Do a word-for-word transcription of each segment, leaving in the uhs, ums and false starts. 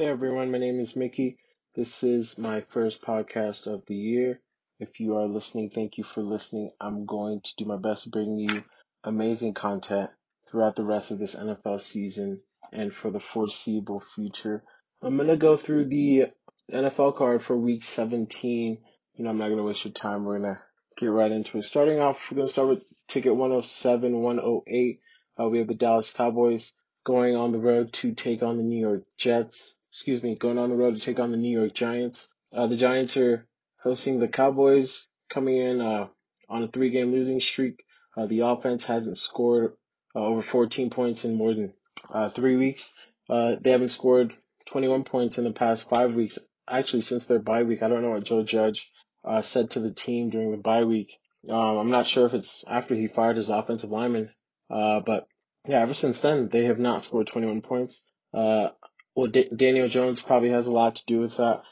Hey everyone, my name is Mickey. This is my first podcast of the year. If you are listening, thank you for listening. I'm going to do my best to bring you amazing content throughout the rest of this N F L season and for the foreseeable future. I'm going to go through the N F L card for week seventeen. You know, I'm not going to waste your time. We're going to get right into it. Starting off, we're going to start with ticket one oh seven, one oh eight. Uh, we have the Dallas Cowboys going on the road to take on the New York Jets. Excuse me, going on the road to take on the New York Giants. Uh, the Giants are hosting the Cowboys, coming in uh, on a three-game losing streak. Uh, the offense hasn't scored uh, over fourteen points in more than uh, three weeks. Uh, they haven't scored twenty-one points in the past five weeks, actually since their bye week. I don't know what Joe Judge uh, said to the team during the bye week. Um, I'm not sure if it's after he fired his offensive lineman, uh, but yeah, ever since then, they have not scored twenty-one points. Uh, Well, D- Daniel Jones probably has a lot to do with that,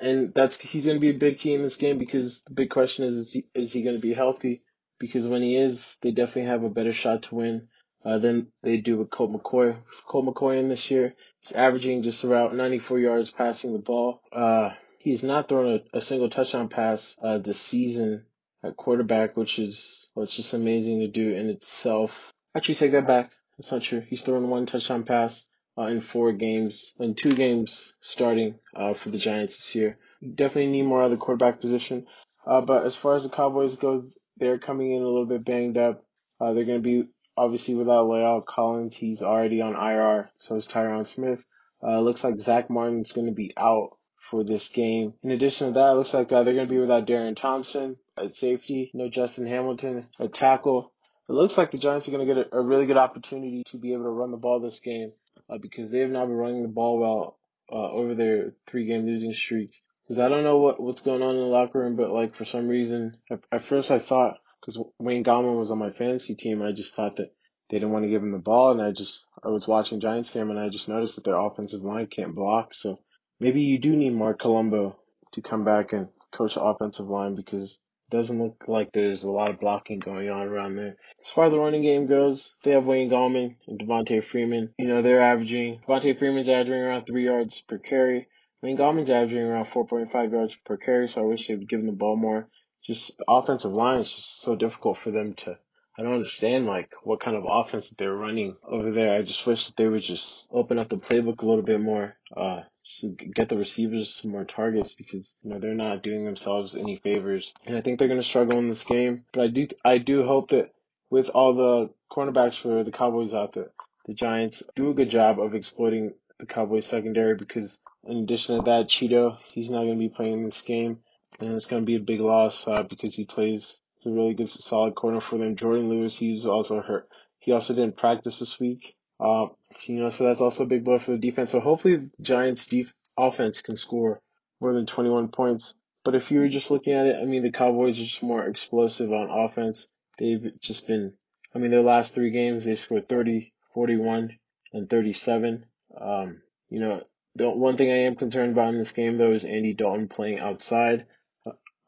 and that's he's going to be a big key in this game because the big question is, is he, is he going to be healthy? Because when he is, they definitely have a better shot to win uh, than they do with Colt McCoy. Colt McCoy in this year, he's averaging just around ninety-four yards passing the ball. Uh, he's not thrown a, a single touchdown pass uh, this season at quarterback, which is well, it's just amazing to do in itself. Actually, take that back. That's not true. He's thrown one touchdown pass. Uh, in four games, in two games starting uh, for the Giants this year. Definitely need more out of the quarterback position. Uh, but as far as the Cowboys go, they're coming in a little bit banged up. Uh, they're going to be, obviously, without La'el Collins. He's already on I R, so is Tyron Smith. Uh, looks like Zach Martin's going to be out for this game. In addition to that, it looks like uh, they're going to be without Darren Thompson at safety. No Justin Hamilton at tackle. It looks like the Giants are going to get a, a really good opportunity to be able to run the ball this game. Uh, because they have not been running the ball well uh, over their three-game losing streak. Because I don't know what, what's going on in the locker room, but, like, for some reason, at, at first I thought, because Wayne Gallman was on my fantasy team, I just thought that they didn't want to give him the ball, and I just, I was watching Giants game, and I just noticed that their offensive line can't block. So maybe you do need Mark Colombo to come back and coach the offensive line because it doesn't look like there's a lot of blocking going on around there. As far as the running game goes, they have Wayne Gallman and Devontae Freeman. You know, they're averaging, Devontae Freeman's averaging around three yards per carry. Wayne Gallman's averaging around four point five yards per carry, so I wish they would give him the ball more. Just the offensive line is just so difficult for them to, I don't understand, like, what kind of offense that they're running over there. I just wish that they would just open up the playbook a little bit more. Uh, Just to get the receivers some more targets because, you know, they're not doing themselves any favors. And I think they're going to struggle in this game. But I do I do hope that with all the cornerbacks for the Cowboys out there, the Giants do a good job of exploiting the Cowboys secondary because in addition to that, Cheeto, he's not going to be playing in this game. And it's going to be a big loss uh, because he plays it's a really good, solid corner for them. Jordan Lewis, he's also hurt. He also didn't practice this week. Um, you know, so that's also a big blow for the defense. So hopefully the Giants' def- offense can score more than twenty-one points. But if you were just looking at it, I mean, the Cowboys are just more explosive on offense. They've just been, I mean, their last three games, they scored thirty, forty-one, and thirty-seven. Um, you know, the one thing I am concerned about in this game, though, is Andy Dalton playing outside.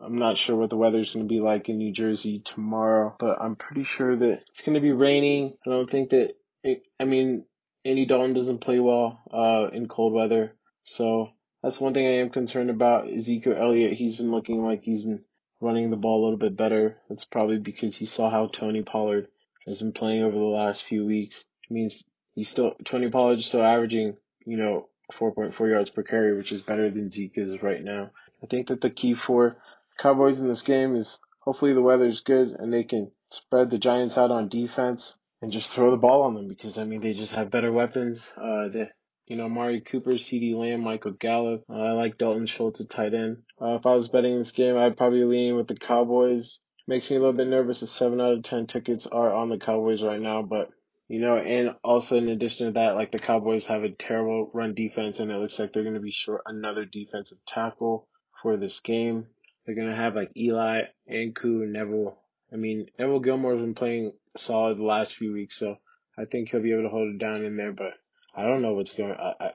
I'm not sure what the weather's going to be like in New Jersey tomorrow, but I'm pretty sure that it's going to be raining. I don't think that I mean, Andy Dalton doesn't play well uh, in cold weather, so that's one thing I am concerned about. Ezekiel Elliott, he's been looking like he's been running the ball a little bit better. That's probably because he saw how Tony Pollard has been playing over the last few weeks. It means he's still Tony Pollard is still averaging, you know, four point four yards per carry, which is better than Zeke is right now. I think that the key for Cowboys in this game is hopefully the weather's good and they can spread the Giants out on defense. And just throw the ball on them because, I mean, they just have better weapons. Uh, they, you know, Amari Cooper, CeeDee Lamb, Michael Gallup. Uh, I like Dalton Schultz at tight end. Uh, if I was betting this game, I'd probably lean with the Cowboys. Makes me a little bit nervous that seven out of ten tickets are on the Cowboys right now. But, you know, and also in addition to that, like the Cowboys have a terrible run defense, and it looks like they're going to be short another defensive tackle for this game. They're going to have, like, Eli, Nku, Neville. I mean, Neville Gilmore's been playing solid the last few weeks, so I think he'll be able to hold it down in there, but I don't know what's going on. I, I,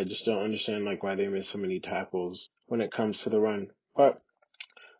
I just don't understand, like, why they miss so many tackles when it comes to the run. But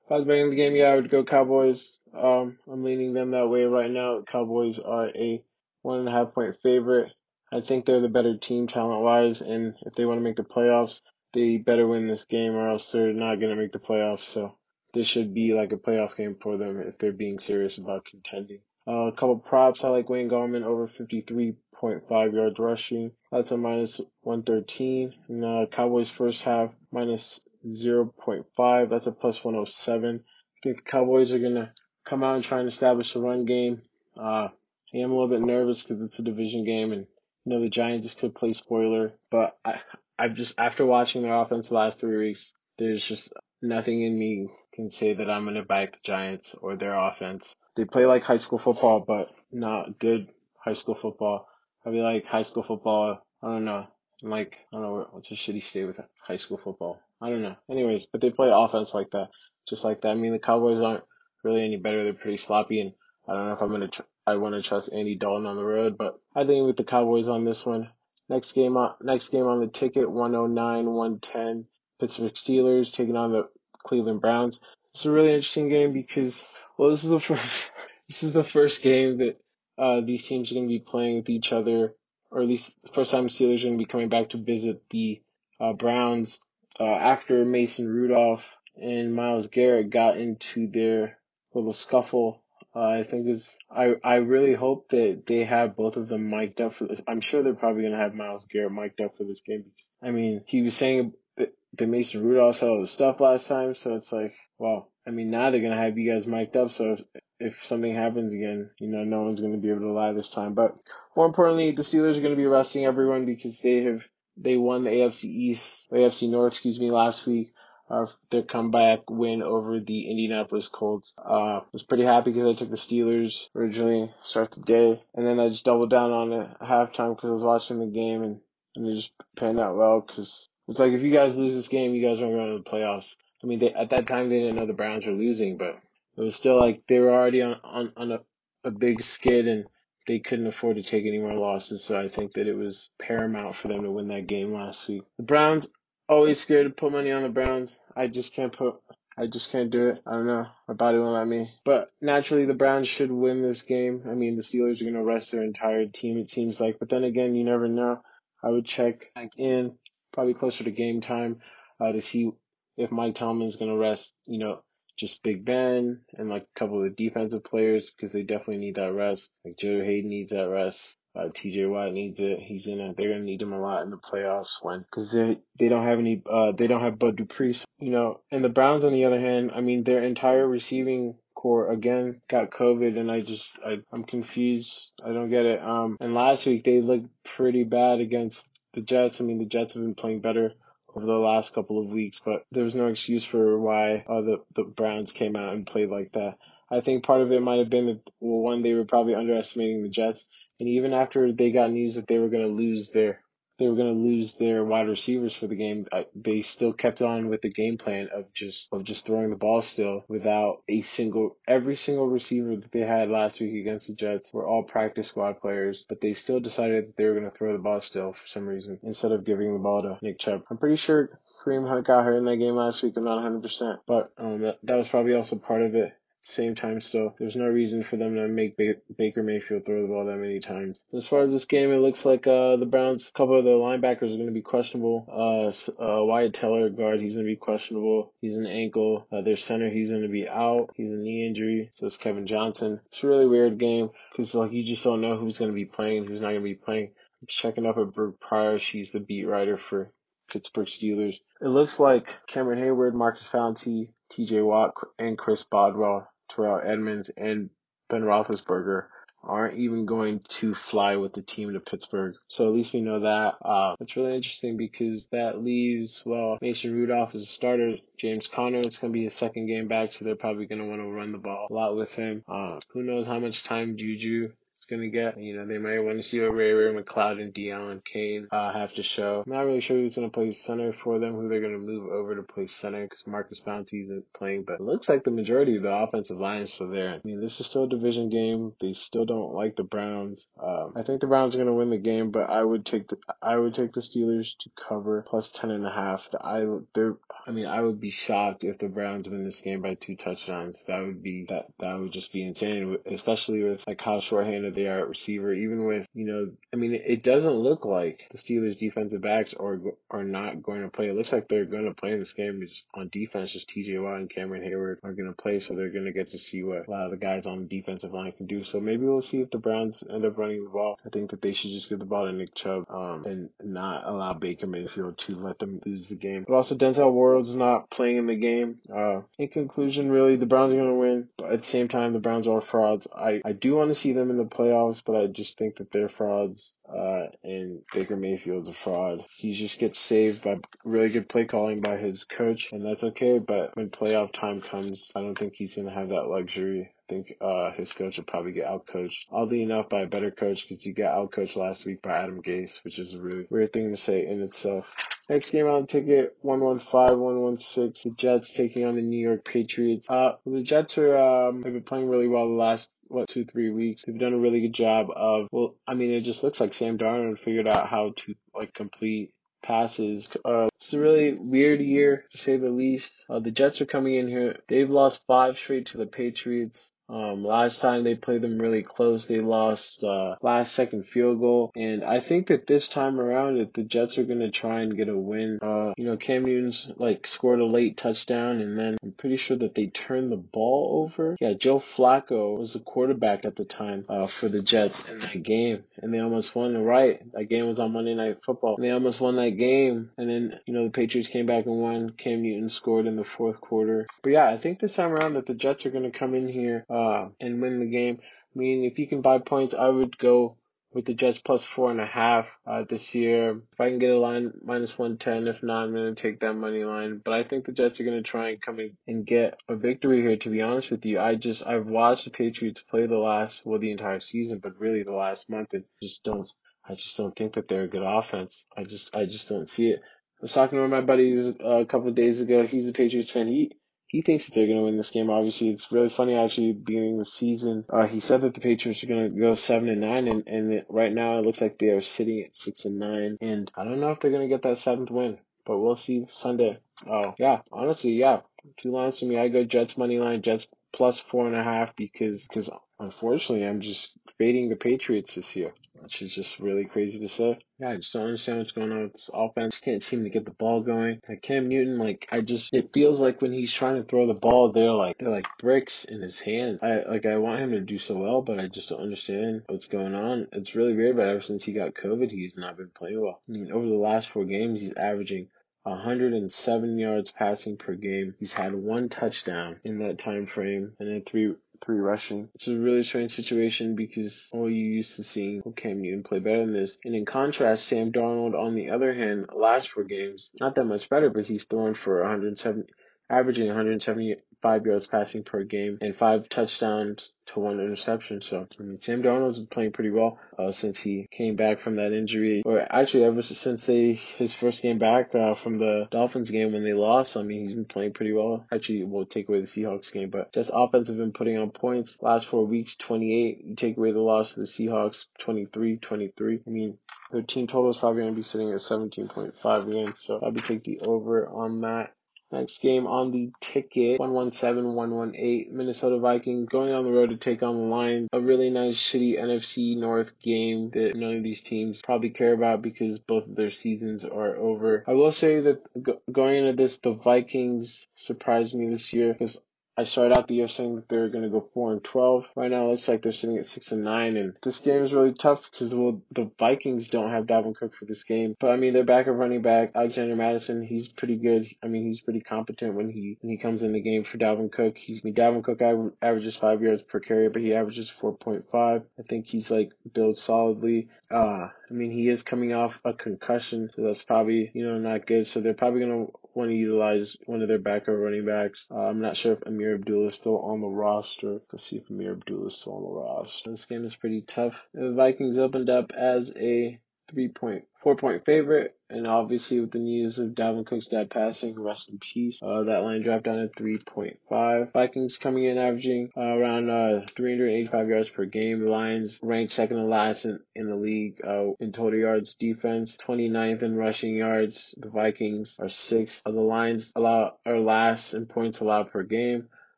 if I was betting the game, yeah, I would go Cowboys. Um, I'm leaning them that way right now. The Cowboys are a one and a half point favorite. I think they're the better team talent-wise, and if they want to make the playoffs, they better win this game or else they're not going to make the playoffs. So this should be like a playoff game for them if they're being serious about contending. Uh, a couple props. I like Wayne Gallman over fifty-three point five yards rushing. That's a minus one thirteen. And uh, Cowboys first half, minus zero point five. That's a plus one oh seven. I think the Cowboys are going to come out and try and establish a run game. Uh, I am a little bit nervous because it's a division game and, you know, the Giants could play spoiler. But I, I've just, after watching their offense the last three weeks, there's just nothing in me can say that I'm going to back the Giants or their offense. They play like high school football, but not good high school football. I mean, like high school football, I don't know. I'm like, I don't know, what's a shitty state with high school football? I don't know. Anyways, but they play offense like that, just like that. I mean, the Cowboys aren't really any better. They're pretty sloppy, and I don't know if I'm going to tr- I want to trust Andy Dalton on the road, but I think with the Cowboys on this one. Next game on, next game on the ticket, one oh nine to one ten. Pittsburgh Steelers taking on the Cleveland Browns. It's a really interesting game because, well, this is the first, this is the first game that uh, these teams are going to be playing with each other, or at least the first time the Steelers are going to be coming back to visit the uh, Browns uh, after Mason Rudolph and Myles Garrett got into their little scuffle. Uh, I think it's, I, I really hope that they have both of them mic'd up for this. I'm sure they're probably going to have Myles Garrett mic'd up for this game. Because, I mean, he was saying that, that Mason Rudolph had all this stuff last time, so it's like, well, I mean, now they're going to have you guys mic'd up, so if, if something happens again, you know, no one's going to be able to lie this time. But more importantly, the Steelers are going to be resting everyone because they have, they won the A F C East, A F C North, excuse me, last week. Uh, their comeback win over the Indianapolis Colts. I uh, was pretty happy because I took the Steelers originally to start the day. And then I just doubled down on it at halftime because I was watching the game and, and it just panned out well because it's like if you guys lose this game, you guys aren't going to the playoffs. I mean, they, at that time, they didn't know the Browns were losing, but it was still like they were already on, on, on a, a big skid and they couldn't afford to take any more losses. So I think that it was paramount for them to win that game last week. The Browns, always scared to put money on the Browns. I just can't put, I just can't do it. I don't know. My body won't let me. But naturally, the Browns should win this game. I mean, the Steelers are going to rest their entire team, it seems like. But then again, you never know. I would check in probably closer to game time uh, to see if Mike Tomlin's going to rest, you know, just Big Ben and like a couple of defensive players because they definitely need that rest. Like Joe Hayden needs that rest. Uh, T J Watt needs it. He's in it. They're gonna need him a lot in the playoffs when, because they they don't have any. Uh, they don't have Bud Dupree, you know. And the Browns, on the other hand, I mean, their entire receiving core again got COVID, and I just I I'm confused. I don't get it. Um, and last week they looked pretty bad against the Jets. I mean, the Jets have been playing better over the last couple of weeks, but there was no excuse for why uh, the the Browns came out and played like that. I think part of it might have been that, well, one, they were probably underestimating the Jets. And even after they got news that they were going to lose their, they were going to lose their wide receivers for the game, they still kept on with the game plan of just, of just throwing the ball still without a single, every single receiver that they had last week against the Jets were all practice squad players, but they still decided that they were going to throw the ball still for some reason instead of giving the ball to Nick Chubb. I'm pretty sure Kareem Hunt got hurt in that game last week. I'm not one hundred percent, but um, that, that was probably also part of it. Same time still, there's no reason for them to make ba- Baker Mayfield throw the ball that many times. As far as this game, it looks like uh the Browns, a couple of their linebackers are going to be questionable. Uh, uh Wyatt Teller, guard, he's going to be questionable. He's an ankle. Uh, their center, he's going to be out. He's a knee injury. So it's Kevin Johnson. It's a really weird game because like you just don't know who's going to be playing, who's not going to be playing. I'm checking up at Brooke Pryor. She's the beat writer for Pittsburgh Steelers. It looks like Cameron Hayward, Marcus Fountain, T J Watt, and Chris Boswell, Terrell Edmunds, and Ben Roethlisberger aren't even going to fly with the team to Pittsburgh. So at least we know that. Uh, it's really interesting because that leaves, well, Mason Rudolph is a starter. James Conner, it's going to be his second game back, so they're probably going to want to run the ball a lot with him. Uh, who knows how much time Juju is going to get. You know, they might want to see what Ray Ray McLeod and De'Alan Kane uh, have to show. I'm not really sure who's going to play center for them, who they're going to move over to play center because Marcus Pouncey isn't playing, but it looks like the majority of the offensive line is still there. I mean, this is still a division game. They still don't like the Browns. Um, I think the Browns are going to win the game, but I would take the, I would take the Steelers to cover plus ten and a half. The, I, they're, I mean, I would be shocked if the Browns win this game by two touchdowns. That would be, that, that would just be insane, especially with like how shorthanded know, they are at receiver, even with, you know, I mean, it doesn't look like the Steelers defensive backs are, are not going to play. It looks like they're going to play in this game just on defense. Just T J Watt and Cameron Hayward are going to play. So they're going to get to see what a lot of the guys on the defensive line can do. So maybe we'll see if the Browns end up running the ball. I think that they should just give the ball to Nick Chubb um, and not allow Baker Mayfield to let them lose the game. But also Denzel Ward's not playing in the game. Uh, in conclusion, really, the Browns are going to win. But at the same time, the Browns are frauds. I, I do want to see them in the playoffs, but I just think that they're frauds uh, and Baker Mayfield's a fraud. He just gets saved by really good play calling by his coach, and that's okay. But when playoff time comes, I don't think he's going to have that luxury. I think uh, his coach will probably get outcoached, oddly enough, by a better coach, because he got outcoached last week by Adam Gase, which is a really weird thing to say in itself. Next game on the ticket, one fifteen, one sixteen, the Jets taking on the New York Patriots. Uh, the Jets are um, have been playing really well the last what, two, three weeks. They've done a really good job of, well, I mean, it just looks like Sam Darnold figured out how to, like, complete passes. Uh, it's a really weird year, to say the least. Uh, the Jets are coming in here. They've lost five straight to the Patriots. Um, last time they played them really close, they lost uh, last second field goal, and I think that this time around that the Jets are going to try and get a win. Uh, you know, Cam Newton's like scored a late touchdown, and then I'm pretty sure that they turned the ball over. Yeah, Joe Flacco was the quarterback at the time uh, for the Jets in that game, and they almost won. Right, that game was on Monday Night Football, and they almost won that game, and then, you know, the Patriots came back and won. Cam Newton scored in the fourth quarter. But yeah, I think this time around that the Jets are going to come in here Uh, Uh, and win the game. I mean, if you can buy points, I would go with the Jets plus four and a half uh, this year. If I can get a line minus one ten, if not, I'm going to take that money line. But I think the Jets are going to try and come in and get a victory here, to be honest with you. I just, I've watched the Patriots play the last, well, the entire season, but really the last month, and just don't, I just don't think that they're a good offense. I just, I just don't see it. I was talking to one of my buddies uh, a couple of days ago. He's a Patriots fan. He, He thinks that they're going to win this game. Obviously, it's really funny, actually, beginning of the season. Uh, he said that the Patriots are going to go seven and nine, and, and it, right now it looks like they are sitting at six and nine. And I don't know if they're going to get that seventh win, but we'll see Sunday. Oh, yeah. Honestly, yeah. Two lines to me. I go Jets money line, Jets plus four and a half, because, because unfortunately, I'm just fading the Patriots this year, which is just really crazy to say. Yeah, I just don't understand what's going on with this offense. Can't seem to get the ball going. Like Cam Newton, like I just, it feels like when he's trying to throw the ball, they're like they're like bricks in his hands. I like I want him to do so well, but I just don't understand what's going on. It's really weird, but ever since he got COVID, he's not been playing well. I mean, over the last four games, he's averaging one hundred seven yards passing per game. He's had one touchdown in that time frame, and then three. Three rushing. It's a really strange situation because all oh, you used to seeing oh, Cam Newton play better than this. And in contrast, Sam Darnold, on the other hand, last four games, not that much better, but he's throwing for one hundred seven, averaging one hundred seventy-five yards passing per game and five touchdowns to one interception. So, I mean, Sam Darnold's been playing pretty well uh, since he came back from that injury, or actually ever since they his first game back uh, from the Dolphins game when they lost. I mean, he's been playing pretty well. Actually, we'll take away the Seahawks game, but just offense have been putting on points. Last four weeks, twenty-eight. You take away the loss to the Seahawks, twenty-three twenty-three. I mean, their team total is probably going to be sitting at seventeen point five again, so I'll be taking the over on that. Next game on the ticket, one seventeen, one eighteen, Minnesota Vikings going on the road to take on the Lions. A really nice, shitty N F C North game that none of these teams probably care about because both of their seasons are over. I will say that go- going into this, the Vikings surprised me this year because I started out the year saying that they were going to go four and twelve. Right now, it looks like they're sitting at six and nine, and this game is really tough because, well, the Vikings don't have Dalvin Cook for this game. But, I mean, their backup running back, Alexander Madison, he's pretty good. I mean, he's pretty competent when he when he comes in the game for Dalvin Cook. He's, I mean, Dalvin Cook aver- averages five yards per carry, but he averages four point five. I think he's, like, built solidly. Uh, I mean, he is coming off a concussion, so that's probably, you know, not good. So they're probably going to want to utilize one of their backup running backs. Uh, I'm not sure if Amir Abdullah is still on the roster. Let's see if Amir Abdullah is still on the roster. This game is pretty tough. The Vikings opened up as a three point, four point favorite, and obviously with the news of Dalvin Cook's dad passing, rest in peace, uh, that line dropped down to three point five. Vikings coming in averaging uh, around uh, three hundred eighty-five yards per game. The Lions ranked second to last in, in the league uh, in total yards defense, twenty-ninth in rushing yards. The Vikings are sixth. Uh, the Lions allow, are last in points allowed per game.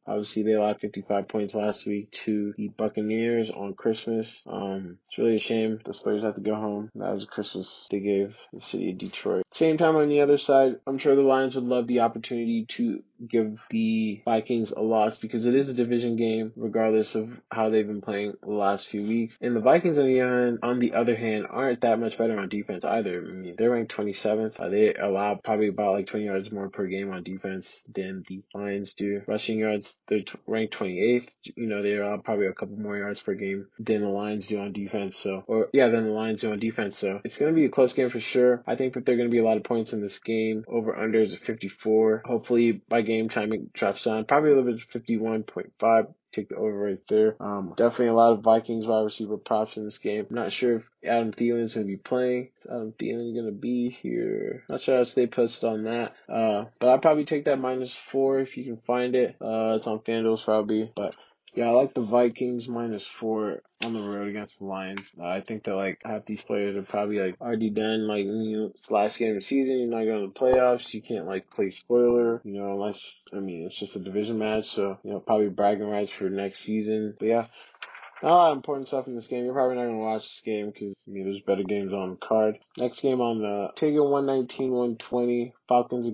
Obviously, they allowed fifty-five points last week to the Buccaneers on Christmas. Um, it's really a shame the Spurs have to go home. That was Christmas they gave the city of Detroit. Same time on the other side, I'm sure the Lions would love the opportunity to give the Vikings a loss because it is a division game, regardless of how they've been playing the last few weeks. And the Vikings, on the, on, on the other hand, aren't that much better on defense either. I mean, they're ranked twenty-seventh. Uh, they allow probably about like twenty yards more per game on defense than the Lions do. Rushing yards, they're t- ranked twenty-eighth. You know, they allow probably a couple more yards per game than the Lions do on defense. So, or yeah, than the Lions do on defense. So it's going to be a close game for sure. I think that they're going to be a lot of points in this game. Over under is fifty-four. Hopefully by game time it drops down. Probably a little bit fifty-one point five. Take the over right there. Um, definitely a lot of Vikings wide receiver props in this game. I'm not sure if Adam Thielen is going to be playing. Is Adam Thielen going to be here? Not sure how to stay posted on that. Uh, but I'll probably take that minus four if you can find it. Uh, it's on FanDuel's probably. But yeah, I like the Vikings minus four on the road against the Lions. Uh, I think that, like, half these players are probably, like, already done. Like, you know, it's the last game of the season. You're not going to the playoffs. You can't, like, play spoiler, you know, unless, I mean, it's just a division match. So, you know, probably bragging rights for next season. But, yeah, not a lot of important stuff in this game. You're probably not going to watch this game because, I mean, there's better games on the card. Next game on the Tiger, one nineteen one twenty. Falcons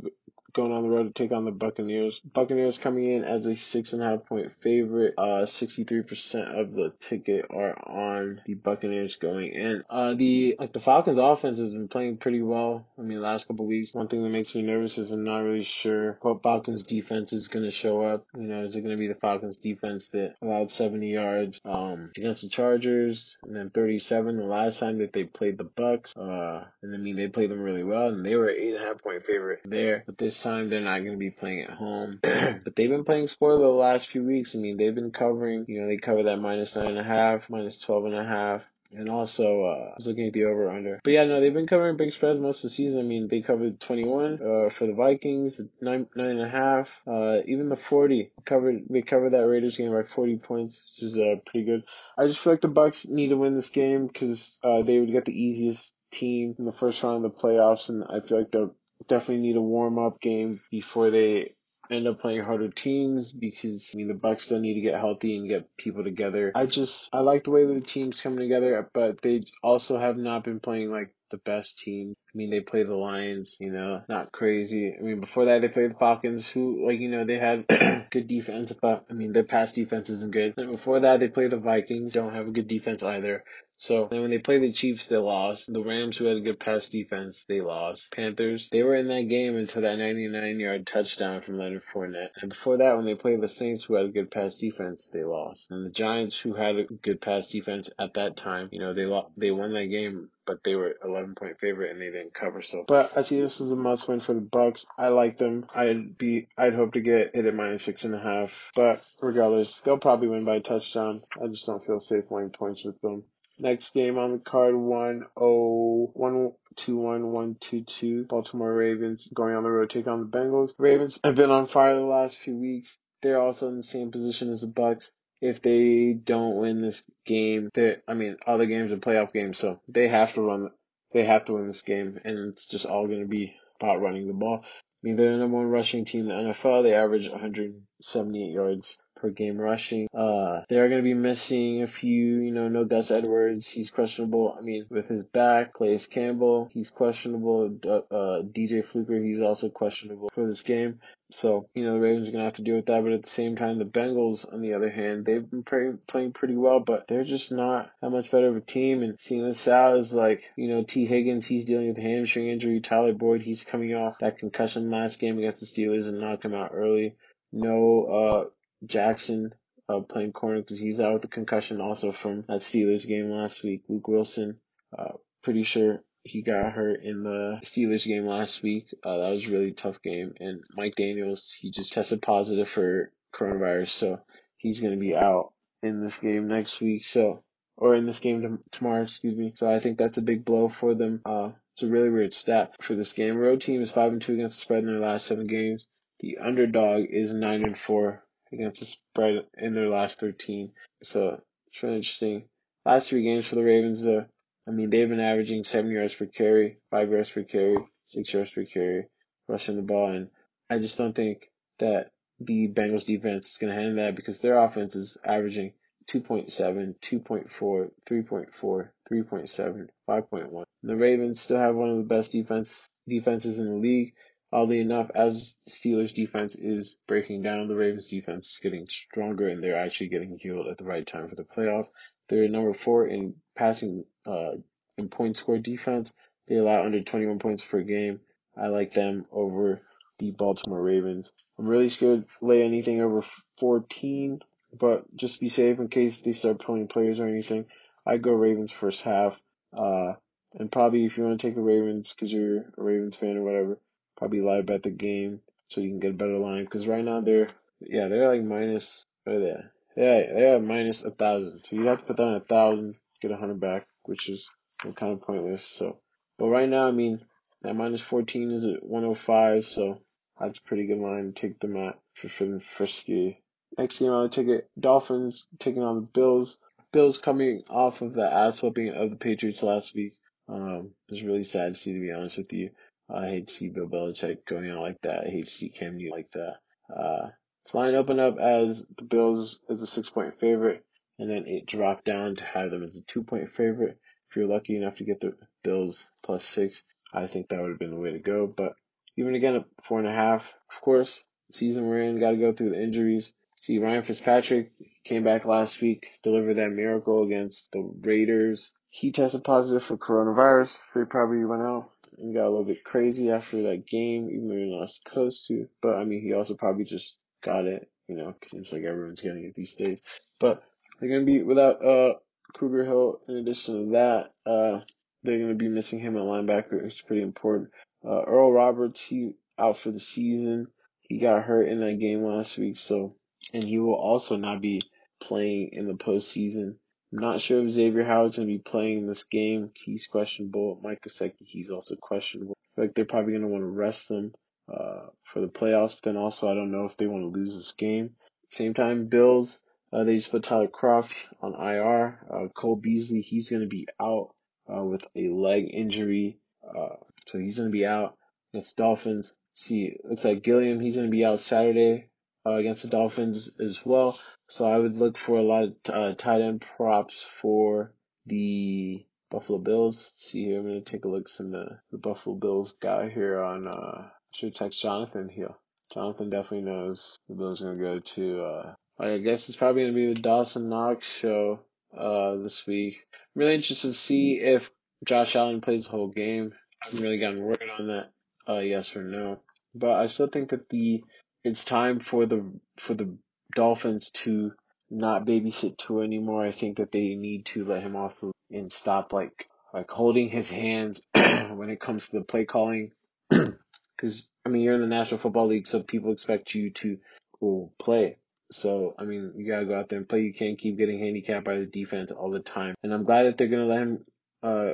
going on the road to take on the Buccaneers. Buccaneers coming in as a six and a half point favorite. Uh, sixty-three percent of the ticket are on the Buccaneers going in. Uh, the, like the Falcons offense has been playing pretty well. I mean, the last couple of weeks. One thing that makes me nervous is I'm not really sure what Falcons defense is going to show up. You know, is it going to be the Falcons defense that allowed seventy yards, um, against the Chargers and then thirty-seven the last time that they played the Bucs? Uh, and I mean, they played them really well and they were an eight and a half point favorite there, but this time they're not going to be playing at home. But they've been playing spoiler the last few weeks. I mean, they've been covering, you know, they cover that minus nine and a half, minus twelve and a half. And also, uh, I was looking at the over-under. But yeah, no, they've been covering big spreads most of the season. I mean, they covered twenty-one, uh, for the Vikings, nine, nine and a half, uh, even the forty covered, they covered that Raiders game by forty points, which is, uh, pretty good. I just feel like the Bucs need to win this game because, uh, they would get the easiest team in the first round of the playoffs. And I feel like they're definitely need a warm-up game before they end up playing harder teams because, I mean, the Bucs still need to get healthy and get people together. I just, I like the way that the team's coming together, but they also have not been playing, like, the best team. I mean, they play the Lions, you know, not crazy. I mean, before that, they played the Falcons, who, like, you know, they had good defense, but, I mean, their pass defense isn't good. And before that, they played the Vikings, don't have a good defense either. So, then when they played the Chiefs, they lost. The Rams, who had a good pass defense, they lost. Panthers, they were in that game until that ninety-nine-yard touchdown from Leonard Fournette. And before that, when they played the Saints, who had a good pass defense, they lost. And the Giants, who had a good pass defense at that time, you know, they lost, they won that game, but they were eleven-point favorite and they didn't cover. So, but I see this is a must-win for the Bucs. I like them. I'd be, I'd hope to get hit at minus six and a half. But regardless, they'll probably win by a touchdown. I just don't feel safe laying points with them. Next game on the card, one oh one two one one two two. Baltimore Ravens going on the road, take on the Bengals. Ravens have been on fire the last few weeks. They're also in the same position as the Bucs. If they don't win this game, they're, I mean, all the games are playoff games, so they have to run, they have to win this game, and it's just all going to be about running the ball. I mean, they're the number one rushing team in the N F L. They average one hundred seventy-eight yards per game rushing. Uh, they're going to be missing a few, you know, no Gus Edwards. He's questionable. I mean, with his back, Calais Campbell, he's questionable. Uh, uh, D J Fluker, he's also questionable for this game. So, you know, the Ravens are going to have to deal with that. But at the same time, the Bengals, on the other hand, they've been play, playing pretty well, but they're just not that much better of a team. And seeing this out is like, you know, T. Higgins, he's dealing with a hamstring injury. Tyler Boyd, he's coming off that concussion last game against the Steelers and knocked him out early. No, uh, Jackson uh, playing corner because he's out with a concussion also from that Steelers game last week. Luke Wilson, uh, pretty sure he got hurt in the Steelers game last week. Uh, that was a really tough game. And Mike Daniels, he just tested positive for coronavirus, so he's going to be out in this game next week. So, or in this game t- tomorrow, excuse me. So I think that's a big blow for them. Uh, it's a really weird stat for this game. Road team is five and two against the spread in their last seven games. The underdog is nine and four against the spread in their last thirteen. So it's really interesting. Last three games for the Ravens, though, I mean, they've been averaging seven yards per carry, five yards per carry, six yards per carry, rushing the ball. And I just don't think that the Bengals defense is going to handle that because their offense is averaging two point seven, two point four, three point four, three point seven, five point one. The Ravens still have one of the best defense defenses in the league. Oddly enough, as Steelers' defense is breaking down, the Ravens' defense is getting stronger, and they're actually getting healed at the right time for the playoff. They're number four in passing uh, in points scored defense. They allow under twenty-one points per game. I like them over the Baltimore Ravens. I'm really scared to lay anything over fourteen, but just be safe in case they start pulling players or anything. I go Ravens first half, uh, and probably if you want to take the Ravens because you're a Ravens fan or whatever, probably live bet the game so you can get a better line. Because right now they're, yeah, they're like minus, what are they at? Yeah, they're minus a thousand. So you have to put down a thousand, get a hundred back, which is kind of pointless. So, but right now, I mean, that minus fourteen is at one oh five. So that's a pretty good line to take them at for, for Frisky. Next game I would take it, Dolphins taking on the Bills. Bills coming off of the ass whooping of the Patriots last week. Um, it was really sad to see, to be honest with you. I hate to see Bill Belichick going out like that. I hate to see Cam Newton like that. Uh, it's lined up and up as the Bills as a six-point favorite, and then it dropped down to have them as a two-point favorite. If you're lucky enough to get the Bills plus six, I think that would have been the way to go. But even again, at four and a half, of course, the season we're in, got to go through the injuries. See, Ryan Fitzpatrick came back last week, delivered that miracle against the Raiders. He tested positive for coronavirus. They probably went out and got a little bit crazy after that game, even though you're not close to. But, I mean, he also probably just got it, you know, because it seems like everyone's getting it these days. But they're going to be without uh Kruger Hill. In addition to that, uh they're going to be missing him at linebacker. It's pretty important. Uh, Earl Roberts, he out for the season. He got hurt in that game last week, so and he will also not be playing in the postseason. I'm not sure if Xavier Howard's going to be playing in this game. He's questionable. Mike Gesicki, he's also questionable. I feel like they're probably going to want to rest them uh, for the playoffs, but then also I don't know if they want to lose this game. At the same time, Bills, uh, they just put Tyler Kroft on I R. Uh, Cole Beasley, he's going to be out uh, with a leg injury, uh, so he's going to be out. That's Dolphins. See, looks like Gilliam, he's going to be out Saturday uh, against the Dolphins as well. So I would look for a lot of uh, tight end props for the Buffalo Bills. Let's see here. I'm going to take a look at some of the, the Buffalo Bills guy here on, uh, I should text Jonathan here. Jonathan definitely knows the Bills are going to go to, uh, I guess it's probably going to be the Dawson Knox show, uh, this week. I'm really interested to see if Josh Allen plays the whole game. I haven't really gotten word on that, uh, yes or no. But I still think that the, it's time for the, for the, Dolphins to not babysit Tua anymore. I think that they need to let him off and stop like like holding his hands when it comes to the play calling. Because I mean, you're in the National Football League, so people expect you to well, play. So I mean, you gotta go out there and play. You can't keep getting handicapped by the defense all the time. And I'm glad that they're gonna let him, uh,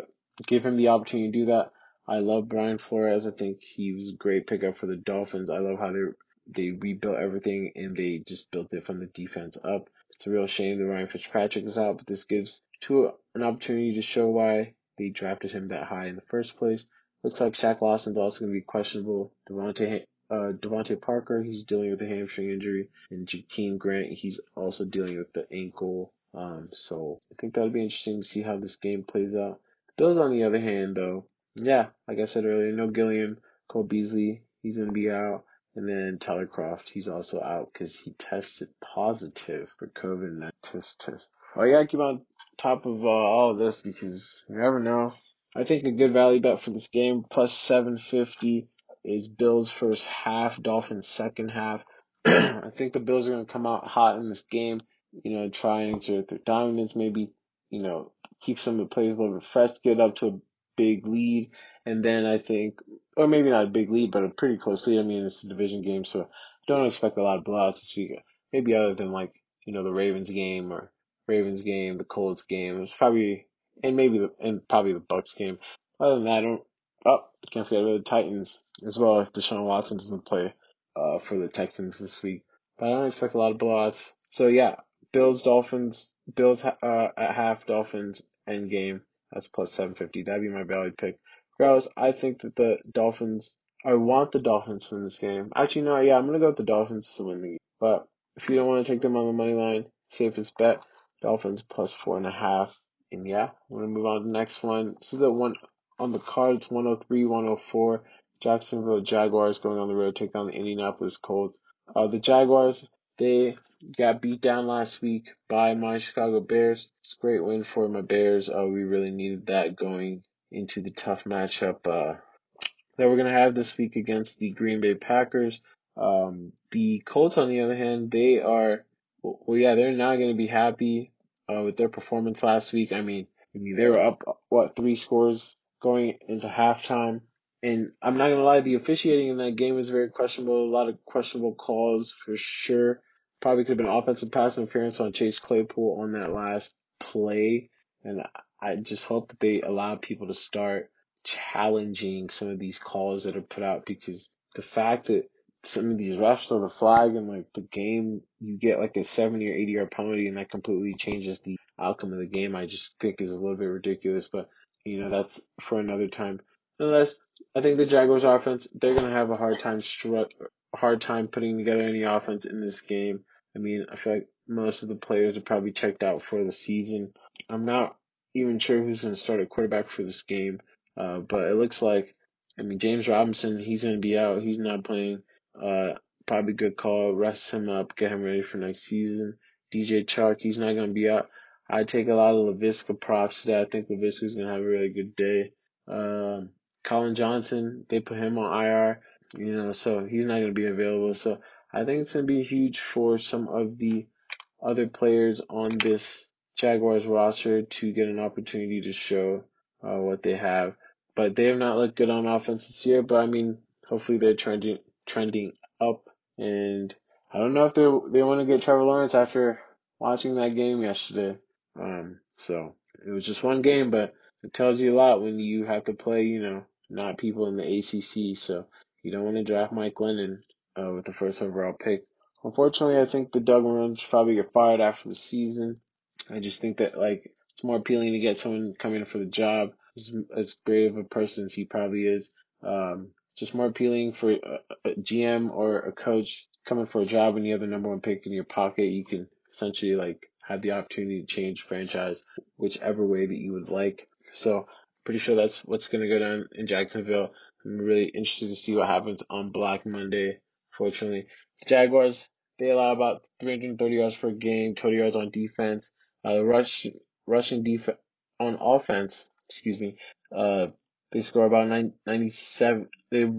give him the opportunity to do that. I love Brian Flores. I think he was a great pickup for the Dolphins. I love how they. They rebuilt everything, and they just built it from the defense up. It's a real shame that Ryan Fitzpatrick is out, but this gives Tua an opportunity to show why they drafted him that high in the first place. Looks like Shaq Lawson's also going to be questionable. Devontae, uh, Devontae Parker, he's dealing with a hamstring injury. And Jakeem Grant, he's also dealing with the ankle. Um, so I think that'll be interesting to see how this game plays out. Bills, on the other hand, though, yeah, like I said earlier, no Gilliam. Cole Beasley, he's going to be out. And then Tyler Kroft, he's also out because he tested positive for COVID nineteen. Test, test. Well, I gotta keep on top of uh, all of this because you never know. I think a good value bet for this game, plus seven fifty, is Bills first half, Dolphins second half. I think the Bills are going to come out hot in this game, you know, try and exert their dominance, maybe, you know, keep some of the players a little bit fresh, get up to a big lead. And then I think, or maybe not a big lead, but a pretty close lead. I mean, it's a division game, so I don't expect a lot of blowouts this week. Maybe other than, like, you know, the Ravens game or Ravens game, the Colts game. It's probably, and maybe, the and probably the Bucks game. Other than that, I don't, oh, can't forget about the Titans as well if Deshaun Watson doesn't play uh, for the Texans this week. But I don't expect a lot of blowouts. So, yeah, Bills, Dolphins, Bills uh, at half, Dolphins, end game. That's plus seven fifty. That'd be my value pick. Regardless, I think that the Dolphins I want the Dolphins to win this game. Actually, no, yeah, I'm going to go with the Dolphins to win the game. But if you don't want to take them on the money line, safest bet, Dolphins plus four and a half. And yeah, we're going to move on to the next one. This is the one on the card. It's one oh three one oh four. Jacksonville Jaguars going on the road, take on the Indianapolis Colts. Uh, the Jaguars, they got beat down last week by my Chicago Bears. It's a great win for my Bears. Uh, we really needed that going into the tough matchup uh, that we're going to have this week against the Green Bay Packers. Um, the Colts, on the other hand, they are, well, yeah, they're not going to be happy uh, with their performance last week. I mean, they were up, what, three scores going into halftime. And I'm not going to lie, the officiating in that game was very questionable. A lot of questionable calls for sure. Probably could have been offensive pass interference on Chase Claypool on that last play. And I just hope that they allow people to start challenging some of these calls that are put out, because the fact that some of these refs throw the flag and like the game, you get like a seventy or eighty yard penalty and that completely changes the outcome of the game, I just think is a little bit ridiculous. But, you know, that's for another time. Nonetheless, I think the Jaguars offense, they're going to have a hard time stru- hard time putting together any offense in this game. I mean, I feel like most of the players are probably checked out for the season. I'm not even sure who's going to start at quarterback for this game, uh, but it looks like, I mean, James Robinson, he's going to be out. He's not playing. Uh, probably good call. Rest him up, get him ready for next season. D J Chark, he's not going to be out. I take a lot of LaVisca props today. I think LaVisca's going to have a really good day. Um, Colin Johnson, they put him on I R, you know, so he's not going to be available. So I think it's going to be huge for some of the other players on this Jaguars roster to get an opportunity to show uh, what they have. But they have not looked good on offense this year, but, I mean, hopefully they're trending trending up. And I don't know if they they want to get Trevor Lawrence after watching that game yesterday. Um, so it was just one game, but it tells you a lot when you have to play, you know, not people in the A C C, so you don't want to draft Mike Lennon uh, with the first overall pick. Unfortunately, I think the Doug Marone should probably get fired after the season. I just think that, like, it's more appealing to get someone coming for the job, as, as great of a person as he probably is. Um, just more appealing for a, a G M or a coach coming for a job when you have the number one pick in your pocket. You can essentially, like, have the opportunity to change franchise whichever way that you would like. So pretty sure that's what's going to go down in Jacksonville. I'm really interested to see what happens on Black Monday, fortunately. The Jaguars, they allow about three hundred thirty yards per game, twenty yards on defense. Uh, rush, rushing defense on offense, excuse me, uh, they score about ninety-seven. They,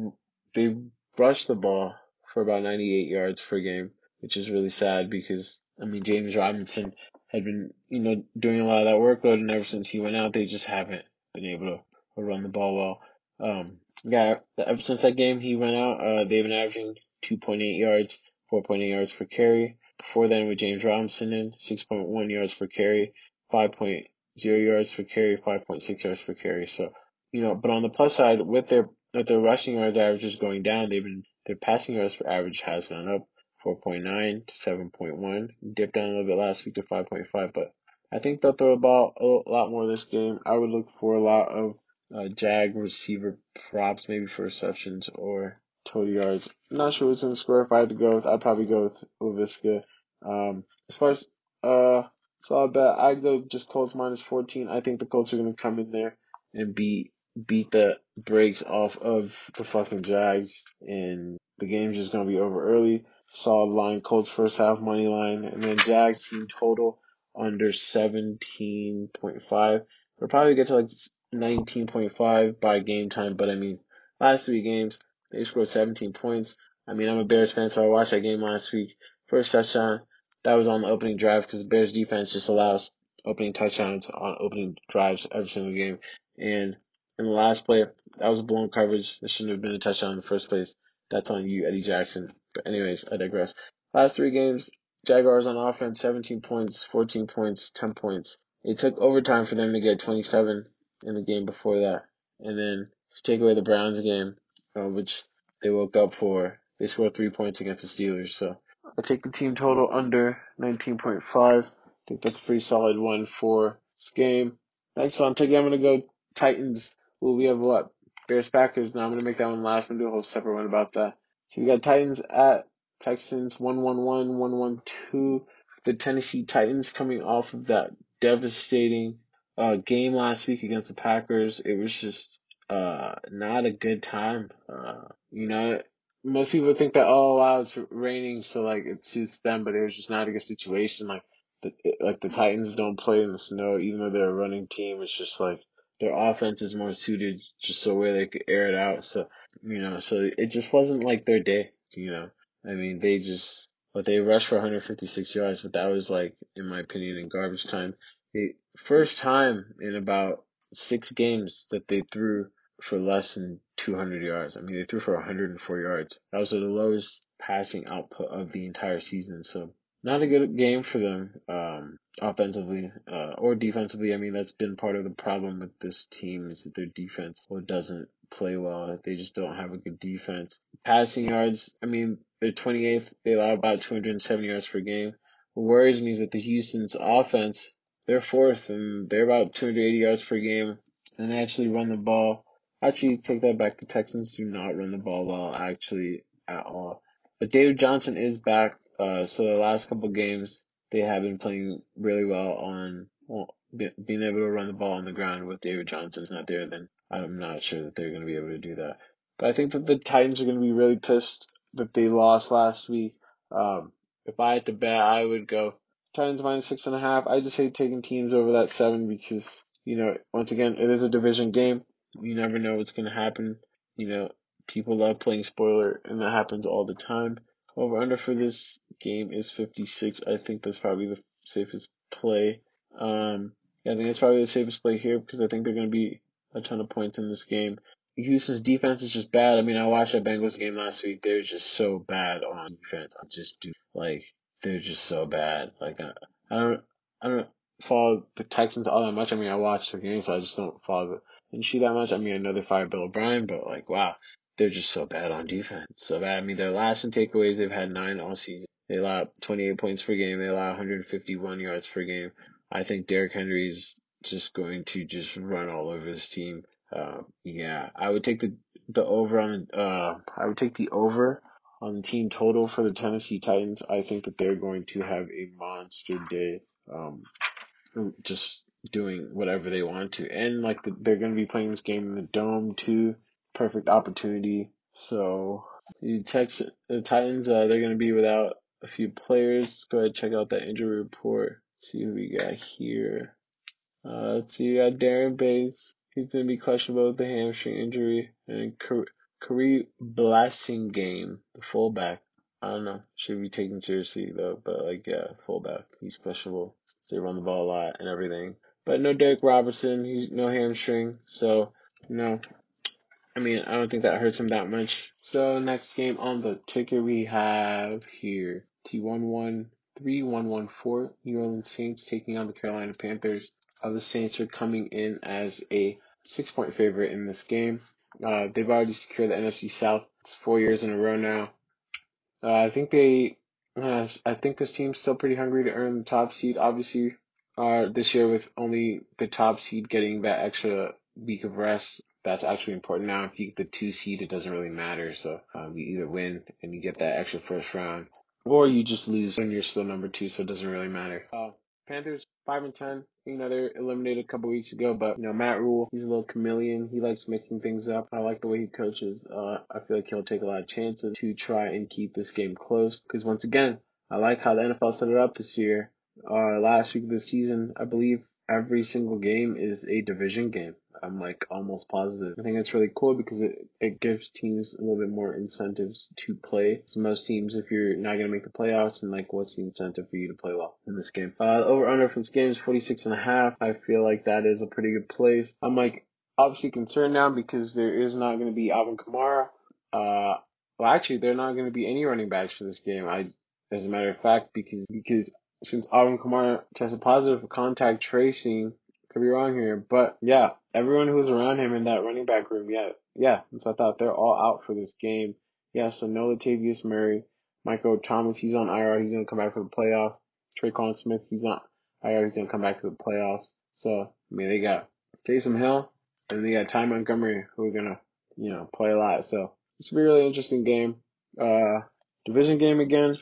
they rush the ball for about ninety-eight yards per game, which is really sad because, I mean, James Robinson had been, you know, doing a lot of that workload, and ever since he went out, they just haven't been able to run the ball well. Um, yeah, ever since that game he went out, uh, they've been averaging two point eight yards, four point eight yards per carry. Before then, with James Robinson in, six point one yards per carry, five point oh yards per carry, five point six yards per carry. So, you know, but on the plus side, with their with their rushing yards averages going down, they've been their passing yards per average has gone up, four point nine to seven point one. Dipped down a little bit last week to five point five, but I think they'll throw the ball a lot more this game. I would look for a lot of uh, Jag receiver props, maybe for receptions or total yards. I'm not sure what's in the square. If I had to go with, I'd probably go with LaVisca. Um, as far as uh, solid bet, I'd go just Colts minus fourteen. I think the Colts are going to come in there and beat beat the brakes off of the fucking Jags, and the game's just going to be over early. Solid line, Colts first half money line, and then Jags team total under seventeen point five. We'll probably get to like nineteen point five by game time, but I mean, last three games, they scored seventeen points. I mean, I'm a Bears fan, so I watched that game last week. First touchdown, that was on the opening drive because the Bears defense just allows opening touchdowns on opening drives every single game. And in the last play, that was a blown coverage. It shouldn't have been a touchdown in the first place. That's on you, Eddie Jackson. But anyways, I digress. Last three games, Jaguars on offense, seventeen points, fourteen points, ten points. It took overtime for them to get twenty-seven in the game before that. And then take away the Browns game, uh, which they woke up for. They scored three points against the Steelers. So I take the team total under nineteen point five. I think that's a pretty solid one for this game. Next one, I'm going to go Titans. Well, we have what? Bears, Packers. Now I'm going to make that one last. I'm going to do a whole separate one about that. So we got Titans at Texans, one eleven, one twelve. The Tennessee Titans coming off of that devastating uh, game last week against the Packers. It was just uh, not a good time. Uh, you know, most people think that, oh, wow, it's raining, so, like, it suits them, but it was just not a good situation. Like, the, like the Titans don't play in the snow, even though they're a running team. It's just, like, their offense is more suited just so where they could air it out. So, you know, so it just wasn't like their day, you know. I mean, they just, but they rushed for one fifty-six yards, but that was like, in my opinion, in garbage time. The first time in about six games that they threw for less than two hundred yards. I mean, they threw for one hundred four yards. That was the lowest passing output of the entire season. So not a good game for them, um, offensively, uh, or defensively. I mean, that's been part of the problem with this team is that their defense doesn't play well. They just don't have a good defense. Passing yards, I mean, they're twenty-eighth. They allow about two hundred seven yards per game. What worries me is that the Houston's offense, they're fourth, and they're about two hundred eighty yards per game, and they actually run the ball. Actually, take that back. The Texans do not run the ball well, actually, at all. But David Johnson is back. Uh, so the last couple games, they have been playing really well on well, be, being able to run the ball on the ground. With David Johnson's not there, then I'm not sure that they're going to be able to do that. But I think that the Titans are going to be really pissed that they lost last week. Um, if I had to bet, I would go Titans minus six and a half. I just hate taking teams over that seven because, you know, once again, it is a division game. You never know what's going to happen. You know, people love playing spoiler, and that happens all the time. Over under for this game is fifty-six. I think that's probably the safest play. Um, yeah, I think it's probably the safest play here because I think they're going to be a ton of points in this game. Houston's defense is just bad. I mean, I watched that Bengals game last week. They're just so bad on defense. I'm just dude, like they're just so bad. Like I, I don't, I don't follow the Texans all that much. I mean, I watched their games, but I just don't follow the and she that much. I mean, I know they fired Bill O'Brien, but like, wow. They're just so bad on defense. So bad. I mean, their last in takeaways, they've had nine all season. They allow twenty-eight points per game. They allow one fifty-one yards per game. I think Derrick Henry is just going to just run all over this team. Uh, yeah, I would take the the over on uh I would take the over on the team total for the Tennessee Titans. I think that they're going to have a monster day. Um, just doing whatever they want to, and like the, they're going to be playing this game in the dome too. Perfect opportunity. So the Tex the Titans, uh, they're gonna be without a few players. Let's go ahead and check out that injury report. Let's see who we got here. Uh, let's see, we got Darren Bates. He's gonna be questionable with the hamstring injury, and Kareem Blasingame, the fullback. I don't know, should be taken seriously though. But like, yeah, fullback, he's questionable. They run the ball a lot and everything. But no Derek Robertson. He's no hamstring, so you know. I mean, I don't think that hurts him that much. So, next game on the ticket we have here. T one one three one one four. New Orleans Saints taking on the Carolina Panthers. Uh, the Saints are coming in as a six-point favorite in this game. Uh, they've already secured the N F C South. It's four years in a row now. Uh, I think they... Uh, I think this team's still pretty hungry to earn the top seed. Obviously, uh, this year with only the top seed getting that extra week of rest. That's actually important now. If you get the two seed, it doesn't really matter. So um, you either win and you get that extra first round, or you just lose and you're still number two, so it doesn't really matter. Uh, Panthers five and ten. You know, they're eliminated a couple weeks ago, but you know Matt Rule, he's a little chameleon. He likes making things up. I like the way he coaches. Uh, I feel like he'll take a lot of chances to try and keep this game close. Because once again, I like how the N F L set it up this year. Uh, last week of the season, I believe every single game is a division game. I'm like almost positive. I think that's really cool because it, it gives teams a little bit more incentives to play. So most teams, if you're not going to make the playoffs, and like what's the incentive for you to play well in this game? Uh, over under for this game is forty-six and a half. I feel like that is a pretty good place. I'm like obviously concerned now because there is not going to be Alvin Kamara. Uh, well, actually, there are not going to be any running backs for this game. I, as a matter of fact, because because since Alvin Kamara tested positive for contact tracing. Could be wrong here, but yeah, everyone who was around him in that running back room, yeah, yeah. And so I thought they're all out for this game. Yeah, so no Latavius Murray, Michael Thomas, he's on I R, he's gonna come back for the playoffs. Tre'Quan Smith, he's on I R, he's gonna come back for the playoffs. So I mean, they got Taysom Hill and they got Ty Montgomery, who are gonna you know, play a lot. So it's going to be a really interesting game. Uh, division game again.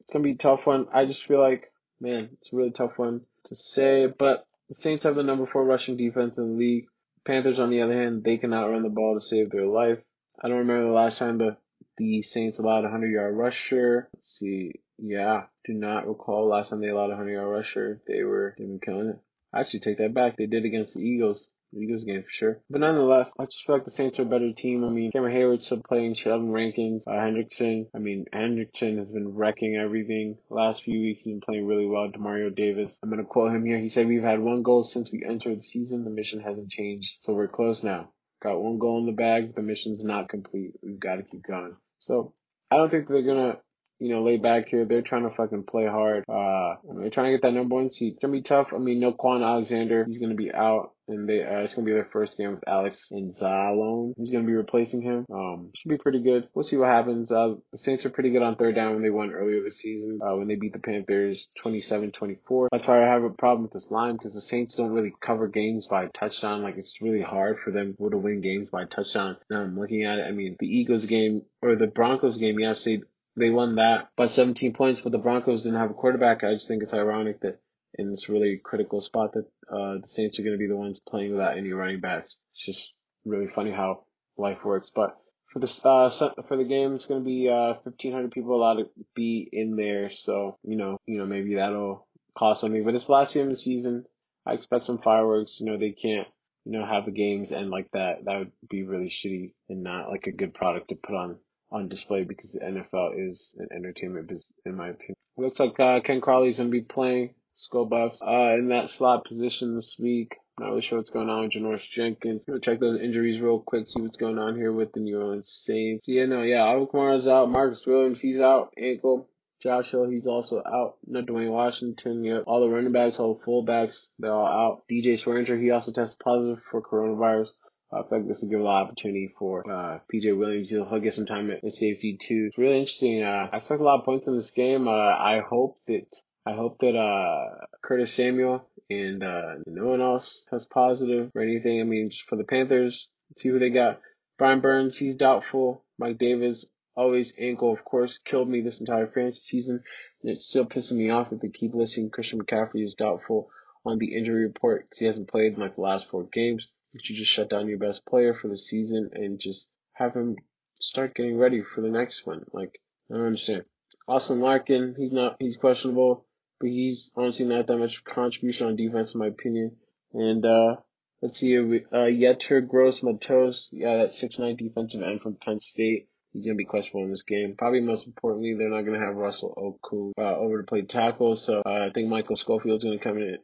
It's going to be a tough one. I just feel like, man, it's a really tough one to say. But the Saints have the number four rushing defense in the league. Panthers, on the other hand, they cannot run the ball to save their life. I don't remember the last time the, the Saints allowed a hundred-yard rusher. Let's see. Yeah, do not recall last time they allowed a hundred-yard rusher. They were they've been killing it. I actually take that back. They did against the Eagles. The Eagles game for sure. But nonetheless, I just feel like the Saints are a better team. I mean, Cameron Hayward's still playing. Sheldon Rankins, uh, Hendrickson. I mean, Hendrickson has been wrecking everything. Last few weeks, he's been playing really well. Demario Davis. I'm going to quote him here. He said, "We've had one goal since we entered the season. The mission hasn't changed. So we're close now. Got one goal in the bag. The mission's not complete. We've got to keep going." So I don't think they're going to, you know, lay back here. They're trying to fucking play hard. Uh, they're trying to get that number one seed. It's going to be tough. I mean, no Quan Alexander. He's going to be out. And they, uh, it's going to be their first game with Alex Anzalone. He's going to be replacing him. Um, should be pretty good. We'll see what happens. Uh, the Saints are pretty good on third down when they won earlier this season, uh, when they beat the Panthers twenty-seven twenty-four. That's why I have a problem with this line, because the Saints don't really cover games by touchdown. Like, it's really hard for them to win games by touchdown. Now I'm looking at it. I mean, the Eagles game or the Broncos game, yes, they, They won that by seventeen points, but the Broncos didn't have a quarterback. I just think it's ironic that in this really critical spot that uh, the Saints are going to be the ones playing without any running backs. It's just really funny how life works. But for this uh, for the game, it's going to be uh, fifteen hundred people allowed to be in there. So you know, you know, maybe that'll cost something. But it's the last game of the season. I expect some fireworks. You know, they can't, you know, have the games end like that. That would be really shitty and not like a good product to put on. on display, because the N F L is an entertainment business, in my opinion. It looks like uh, Ken Crawley's going to be playing Skull Buffs uh, in that slot position this week. Not really sure what's going on with Janoris Jenkins. I'm going to check those injuries real quick, see what's going on here with the New Orleans Saints. Yeah, no, yeah, Alvin Kamara's out. Marcus Williams, he's out. Ankle. Josh Hill, he's also out. No Dwayne Washington. Yep. All the running backs, all the fullbacks, they're all out. D J Swearinger, he also tested positive for coronavirus. I feel like this will give a lot of opportunity for uh, P J Williams. He'll get some time at safety too. It's really interesting. Uh, I expect a lot of points in this game. Uh, I hope that I hope that uh, Curtis Samuel and uh, no one else has positive or anything. I mean, just for the Panthers, let's see who they got. Brian Burns, he's doubtful. Mike Davis, always ankle, of course, killed me this entire fantasy season. And it's still pissing me off that they keep listing Christian McCaffrey is doubtful on the injury report because he hasn't played in like the last four games. That you just shut down your best player for the season and just have him start getting ready for the next one. Like, I don't understand. Austin Larkin, he's not, he's questionable, but he's honestly not that much contribution on defense, in my opinion. And, uh, let's see, uh, Yetur Gross-Matos, yeah, that six nine defensive end from Penn State. He's going to be questionable in this game. Probably most importantly, they're not going to have Russell Okung, uh, over to play tackle. So, uh, I think Michael Schofield's going to come in.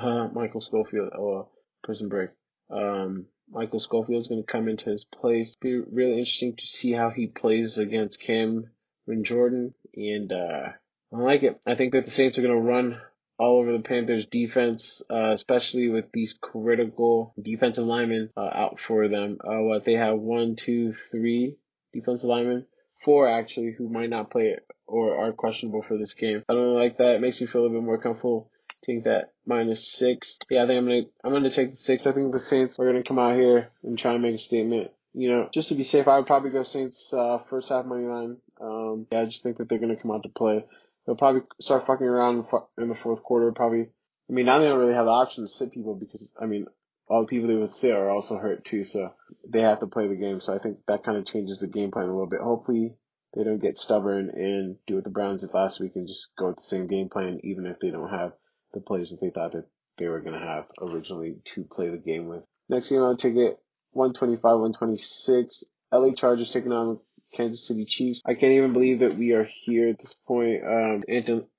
Uh, Michael Schofield, oh, prison break. Um, Michael Schofield's going to come into his place. Be really interesting to see how he plays against Cam Jordan, and uh, I like it. I think that the Saints are going to run all over the Panthers' defense, uh, especially with these critical defensive linemen uh, out for them. Uh, what they have one, two, three defensive linemen, four actually, who might not play or are questionable for this game. I don't like that. It makes me feel a little bit more comfortable. Take that minus six. Yeah, I think I'm gonna I'm gonna take the six. I think the Saints are gonna come out here and try and make a statement. You know, just to be safe, I would probably go Saints uh, first half money line. Um, yeah, I just think that they're gonna come out to play. They'll probably start fucking around in the fourth quarter. Probably. I mean, now they don't really have the option to sit people because I mean, all the people they would sit are also hurt too, so they have to play the game. So I think that kind of changes the game plan a little bit. Hopefully they don't get stubborn and do what the Browns did last week and just go with the same game plan, even if they don't have the players that they thought that they were going to have originally to play the game with. Next game I'll take it, one twenty-five one twenty-six. L A Chargers taking on Kansas City Chiefs. I can't even believe that we are here at this point. Um,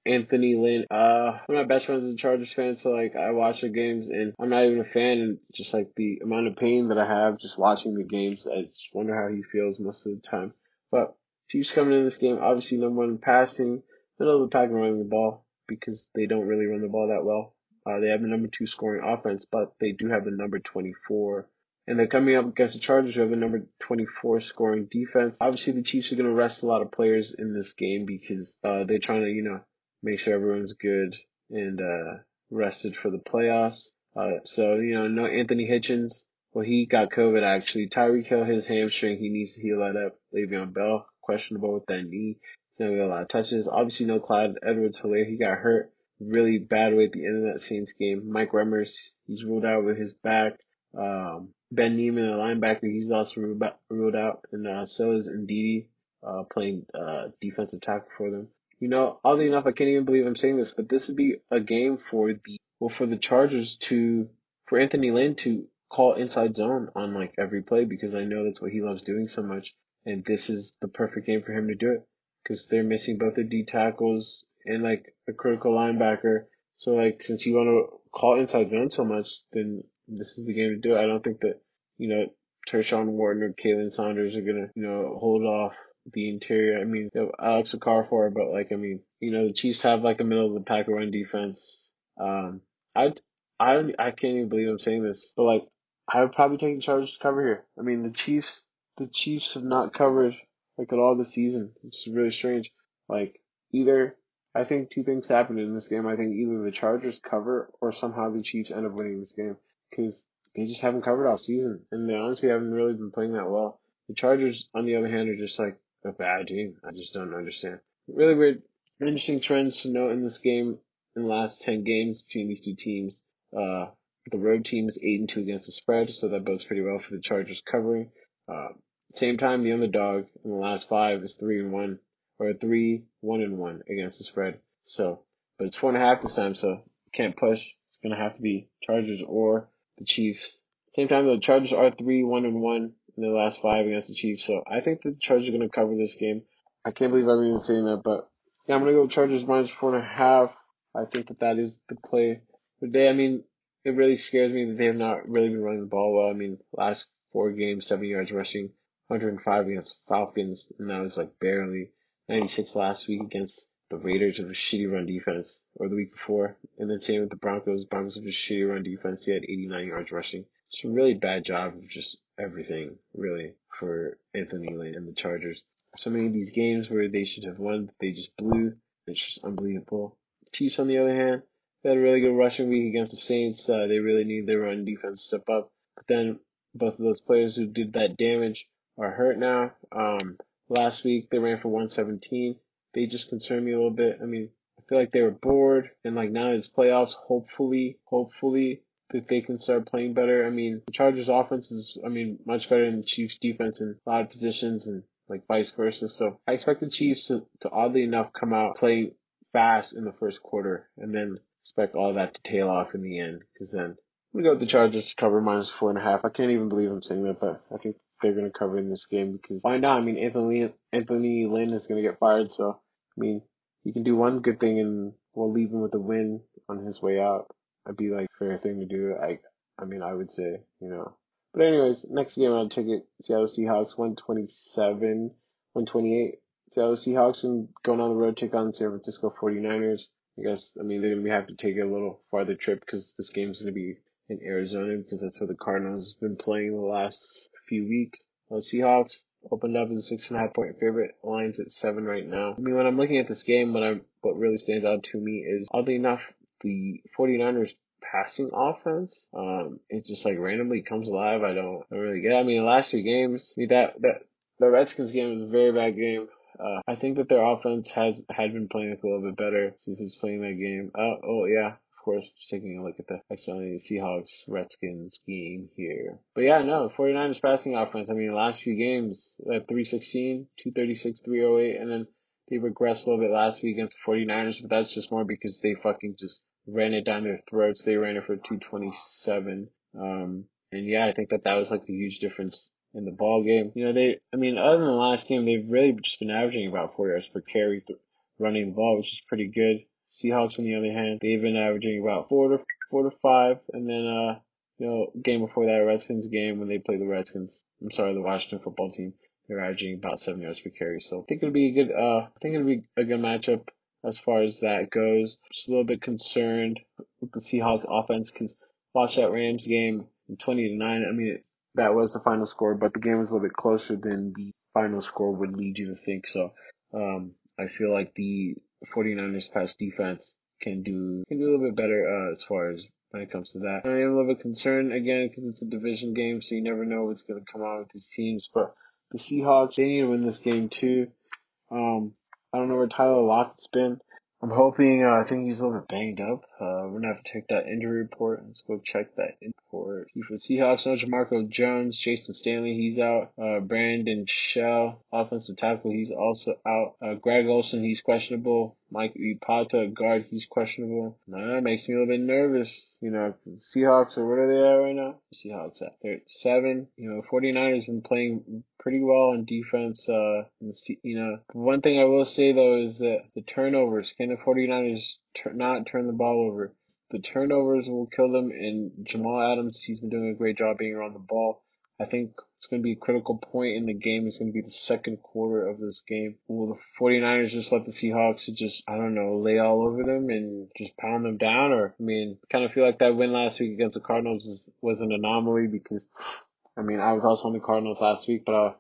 Anthony Lynn, uh, one of my best friends is a Chargers fan, so like I watch the games and I'm not even a fan, and just like the amount of pain that I have just watching the games, I just wonder how he feels most of the time. But Chiefs coming in this game, obviously number one passing, middle of the pack and running the ball, because they don't really run the ball that well. Uh, they have the number two scoring offense, but they do have the number twenty-four. And they're coming up against the Chargers, who have the number twenty-four scoring defense. Obviously, the Chiefs are going to rest a lot of players in this game because uh, they're trying to, you know, make sure everyone's good and uh, rested for the playoffs. Uh, so, you know, no Anthony Hitchens. Well, he got COVID, actually. Tyreek Hill, his hamstring, he needs to heal that up. Le'Veon Bell, questionable with that knee. He's not going to get a lot of touches. Obviously, no Clyde Edwards-Helaire. He got hurt really bad way at the end of that Saints game. Mike Remmers, he's ruled out with his back. Um, Ben Neiman, the linebacker, he's also ruled out. And uh, so is Ndidi, uh, playing uh, defensive tackle for them. You know, oddly enough, I can't even believe I'm saying this, but this would be a game for the well for the Chargers to for Anthony Lynn to call inside zone on like every play, because I know that's what he loves doing so much, and this is the perfect game for him to do it because they're missing both their D tackles and like a critical linebacker. So like, since you want to call inside zone so much, then this is the game to do it. I don't think that you know Tershawn Wharton or Kalen Saunders are gonna you know hold off the interior. I mean, Alex Okafor, but like, I mean, you know, the Chiefs have like a middle of the pack run defense. Um, I, I, I can't even believe I'm saying this, but like, I would probably take the Chargers to cover here. I mean, the Chiefs, the Chiefs have not covered like at all this season. It's really strange. Like, either I think two things happened in this game. I think either the Chargers cover or somehow the Chiefs end up winning this game because they just haven't covered all season, and they honestly haven't really been playing that well. The Chargers, on the other hand, are just like a bad team. I just don't understand. Really weird, interesting trends to note in this game in the last ten games between these two teams. Uh, the road team is eight and two against the spread, so that bodes pretty well for the Chargers covering. Uh, same time, the underdog in the last five is three and one, or three one and one against the spread. So, but it's four and a half this time, so can't push. It's gonna have to be Chargers or the Chiefs. Same time, the Chargers are three one and one. In the last five against the Chiefs. So I think that the Chargers are going to cover this game. I can't believe I'm even saying that, but yeah, I'm going to go Chargers minus four and a half. I think that that is the play today. I mean, it really scares me that they have not really been running the ball well. I mean, last four games, seventy yards rushing, one hundred five against Falcons, and that was like barely ninety-six last week against the Raiders with a shitty run defense, or the week before. And then same with the Broncos. Broncos with a shitty run defense. They had eighty-nine yards rushing. It's a really bad job of just everything, really, for Anthony Lynn and the Chargers. So many of these games where they should have won, they just blew. It's just unbelievable. Chiefs, on the other hand, they had a really good rushing week against the Saints. Uh, they really needed their run defense to step up. But then both of those players who did that damage are hurt now. Um, last week, they ran for one seventeen. They just concerned me a little bit. I mean, I feel like they were bored. And, like, now that it's playoffs, hopefully, hopefully, that they can start playing better. I mean, the Chargers offense is, I mean, much better than the Chiefs defense in a lot of positions and like vice versa. So I expect the Chiefs to, to oddly enough come out, play fast in the first quarter, and then expect all that to tail off in the end. Cause then I'm going to go with the Chargers to cover minus four and a half. I can't even believe I'm saying that, but I think they're going to cover in this game because why not? I mean, Anthony, Anthony Lynn is going to get fired. So, I mean, he can do one good thing and we'll leave him with a win on his way out. I'd be like, fair thing to do. I, I mean, I would say, you know. But anyways, next game I'll take it. Seattle Seahawks, one twenty-seven, one twenty-eight. Seattle Seahawks and going on the road take on San Francisco forty-niners. I guess, I mean, they're going to have to take a little farther trip because this game's going to be in Arizona because that's where the Cardinals have been playing the last few weeks. Well, Seahawks opened up as a six and a half point favorite. Line's at seven right now. I mean, when I'm looking at this game, what I'm, what really stands out to me is, oddly enough, the forty-niners passing offense, um, it just like randomly comes alive. I don't, I don't really get it. I mean, the last two games, I mean, that, that, the Redskins game was a very bad game. Uh, I think that their offense has, had been playing a little bit better. See who's playing that game. Uh, oh, yeah, of course, just taking a look at the, actually, Seahawks Redskins game here. But yeah, no, forty-niners passing offense. I mean, the last few games, at three sixteen, two thirty-six, three oh eight, and then they regressed a little bit last week against the forty-niners, but that's just more because they fucking just ran it down their throats. They ran it for two twenty-seven. Um, and yeah, I think that that was like the huge difference in the ball game. You know, they, I mean, other than the last game, they've really just been averaging about four yards per carry th- running the ball, which is pretty good. Seahawks, on the other hand, they've been averaging about four to four to five. And then, uh, you know, game before that, Redskins game, when they played the Redskins, I'm sorry, the Washington football team, they're averaging about seven yards per carry. So I think it'll be a good, uh, I think it'll be a good matchup. As far as that goes, just a little bit concerned with the Seahawks offense because watch that Rams game, twenty to nine. I mean, it, that was the final score, but the game was a little bit closer than the final score would lead you to think. So, um, I feel like the forty-niners pass defense can do, can do a little bit better, uh, as far as when it comes to that. I am a little bit concerned, again, because it's a division game, so you never know what's going to come out with these teams. But the Seahawks, they need to win this game, too. Um, I don't know where Tyler Lockett's been. I'm hoping, uh, I think he's a little bit banged up. Uh, we're going to have to check that injury report. Let's go check that report. For the Seahawks, no Jamarco Jones, Jason Stanley, he's out. Uh, Brandon Shell, offensive tackle, he's also out. Uh, Greg Olsen, he's questionable. Mike Iupati, guard, he's questionable. Nah, that makes me a little bit nervous. You know, Seahawks, or what are they at right now? Seahawks at they're at seven. You know, 49ers been playing pretty well on defense. Uh, you know, one thing I will say, though, is that the turnovers, can the 49ers tur- not turn the ball over? The turnovers will kill them, and Jamal Adams, he's been doing a great job being around the ball. I think it's going to be a critical point in the game. It's going to be the second quarter of this game. Will the 49ers just let the Seahawks just, I don't know, lay all over them and just pound them down? Or, I mean, I kind of feel like that win last week against the Cardinals was, was an anomaly because, I mean, I was also on the Cardinals last week but I,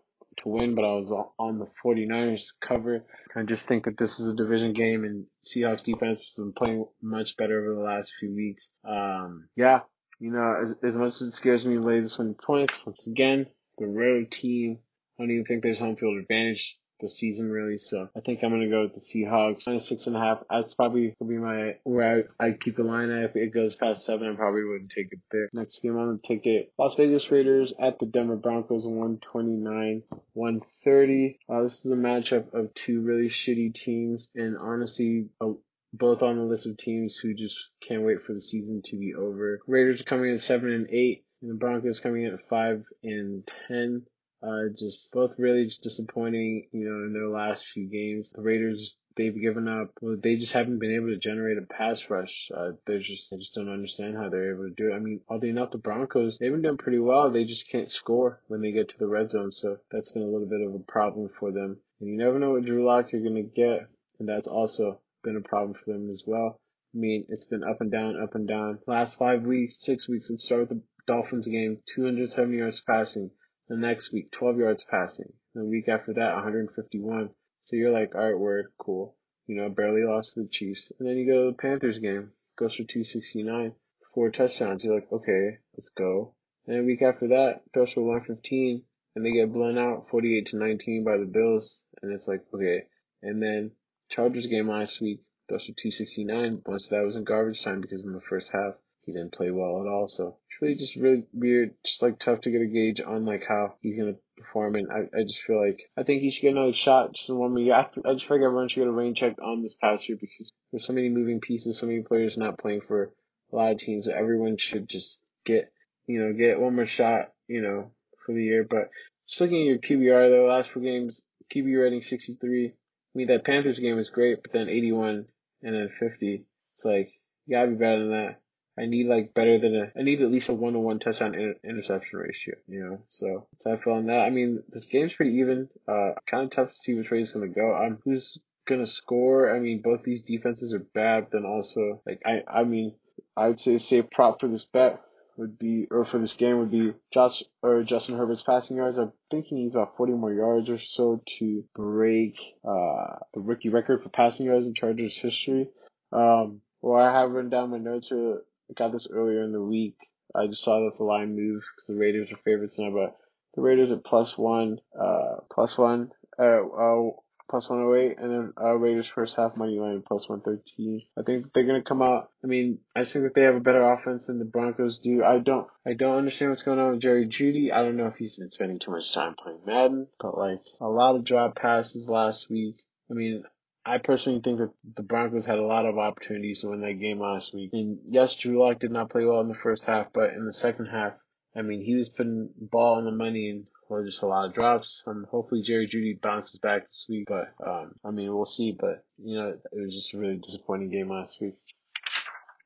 to win, but I was on the 49ers to cover. I just think that this is a division game, and Seahawks defense has been playing much better over the last few weeks. Um, yeah. You know, as, as much as it scares me to lay this many points, once again, the road team, I don't even think there's home field advantage this season, really. So I think I'm going to go with the Seahawks. Minus six and a half, that's probably going to be my, where I, I keep the line at. If it goes past seven, I probably wouldn't take it there. Next game on the ticket, Las Vegas Raiders at the Denver Broncos, one twenty-nine to one thirty. Uh, this is a matchup of two really shitty teams, and honestly, a both on the list of teams who just can't wait for the season to be over. Raiders are coming in seven and eight, and the Broncos coming in at five and ten. Uh, just both really just disappointing, you know, in their last few games. The Raiders, they've given up. Well, they just haven't been able to generate a pass rush. Uh, they're just, I just don't understand how they're able to do it. I mean, oddly enough, the Broncos, they've been doing pretty well. They just can't score when they get to the red zone, so that's been a little bit of a problem for them. And you never know what Drew Lock you're going to get, and that's also been a problem for them as well. I mean, it's been up and down, up and down. Last five weeks, six weeks, let's start with the Dolphins game, two hundred seventy yards passing. The next week, twelve yards passing. The week after that, one hundred fifty-one. So you're like, all right, we're cool. You know, barely lost to the Chiefs. And then you go to the Panthers game, goes for two sixty-nine, four touchdowns. You're like, okay, let's go. And the week after that, throws for one fifteen, and they get blown out forty-eight to nineteen by the Bills. And it's like, okay. And then Chargers game last week, those were two sixty-nine. Once that was in garbage time because in the first half he didn't play well at all. So it's really just really weird, just like tough to get a gauge on like how he's gonna perform. And I, I just feel like I think he should get another shot. Just in one week. I, I just feel like everyone should get a rain check on this past year because there's so many moving pieces, so many players not playing for a lot of teams. Everyone should just get you know get one more shot you know for the year. But just looking at your Q B R though, last four games Q B rating sixty-three. I mean, that Panthers game was great, but then eighty-one and then fifty. It's like, you gotta be better than that. I need, like, better than a, I need at least a one-to-one touchdown inter- interception ratio, you know? So, that's how I feel on that. I mean, this game's pretty even. Uh, kind of tough to see which way it's gonna go. Um, who's gonna score? I mean, both these defenses are bad, but then also, like, I, I mean, I would say a safe prop for this bet would be, or for this game would be Josh, or Justin Herbert's passing yards. I'm thinking he needs about forty more yards or so to break, uh, the rookie record for passing yards in Chargers history. Um, well, I have written down my notes here. I got this earlier in the week. I just saw that the line moved because the Raiders are favorites now, but the Raiders at plus one, uh, plus one, uh, uh, plus one oh eight, and then uh, Raiders first half money line plus one thirteen. I think they're gonna come out. I mean, I think that they have a better offense than the Broncos do. I don't, I don't understand what's going on with Jerry Jeudy. I don't know if he's been spending too much time playing Madden, but like a lot of drop passes last week. I mean, I personally think that the Broncos had a lot of opportunities to win that game last week. And yes, Drew Lock did not play well in the first half, but in the second half, I mean, he was putting ball on the money and or just a lot of drops. Um, hopefully Jerry Jeudy bounces back this week, but um, I mean, we'll see. But, you know, it was just a really disappointing game last week.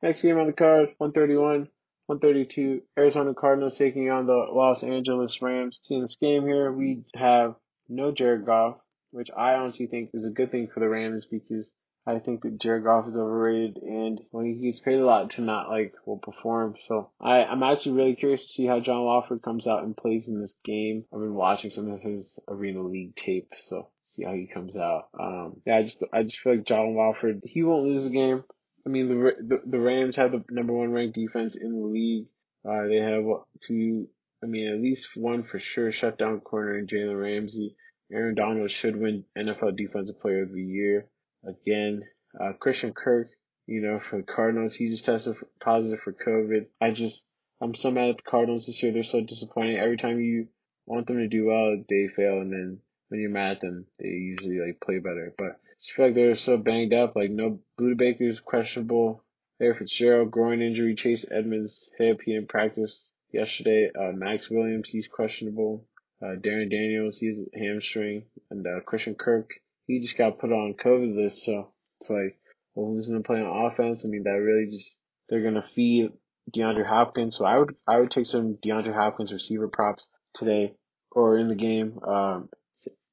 Next game on the card, one thirty-one to one thirty-two. Arizona Cardinals taking on the Los Angeles Rams. See, in this game here, we have no Jared Goff, which I honestly think is a good thing for the Rams because I think that Jared Goff is overrated, and when he gets paid a lot to not, like, will perform. So I, I'm actually really curious to see how John Wofford comes out and plays in this game. I've been watching some of his Arena League tape, so see how he comes out. Um, yeah, I just I just feel like John Wofford, he won't lose the game. I mean, the the, the Rams have the number one ranked defense in the league. Uh, they have two, I mean, at least one for sure shutdown corner in Jalen Ramsey. Aaron Donald should win N F L Defensive Player of the Year again. Uh, Christian Kirk, you know, for the Cardinals, he just tested positive for COVID. I just, I'm so mad at the Cardinals this year. They're so disappointing. Every time you want them to do well, they fail, and then when you're mad at them, they usually like play better. But I just feel like they're so banged up. Like, no, Buda Baker's questionable. Larry Fitzgerald, groin injury. Chase Edmonds, hip, he didn't practice yesterday. Uh, Max Williams, he's questionable. Uh, Darren Daniels, he's a hamstring. And uh, Christian Kirk, he just got put on COVID list. So it's like, well, who's going to play on offense? I mean, that really just, they're going to feed DeAndre Hopkins. So I would, I would take some DeAndre Hopkins receiver props today or in the game. Um,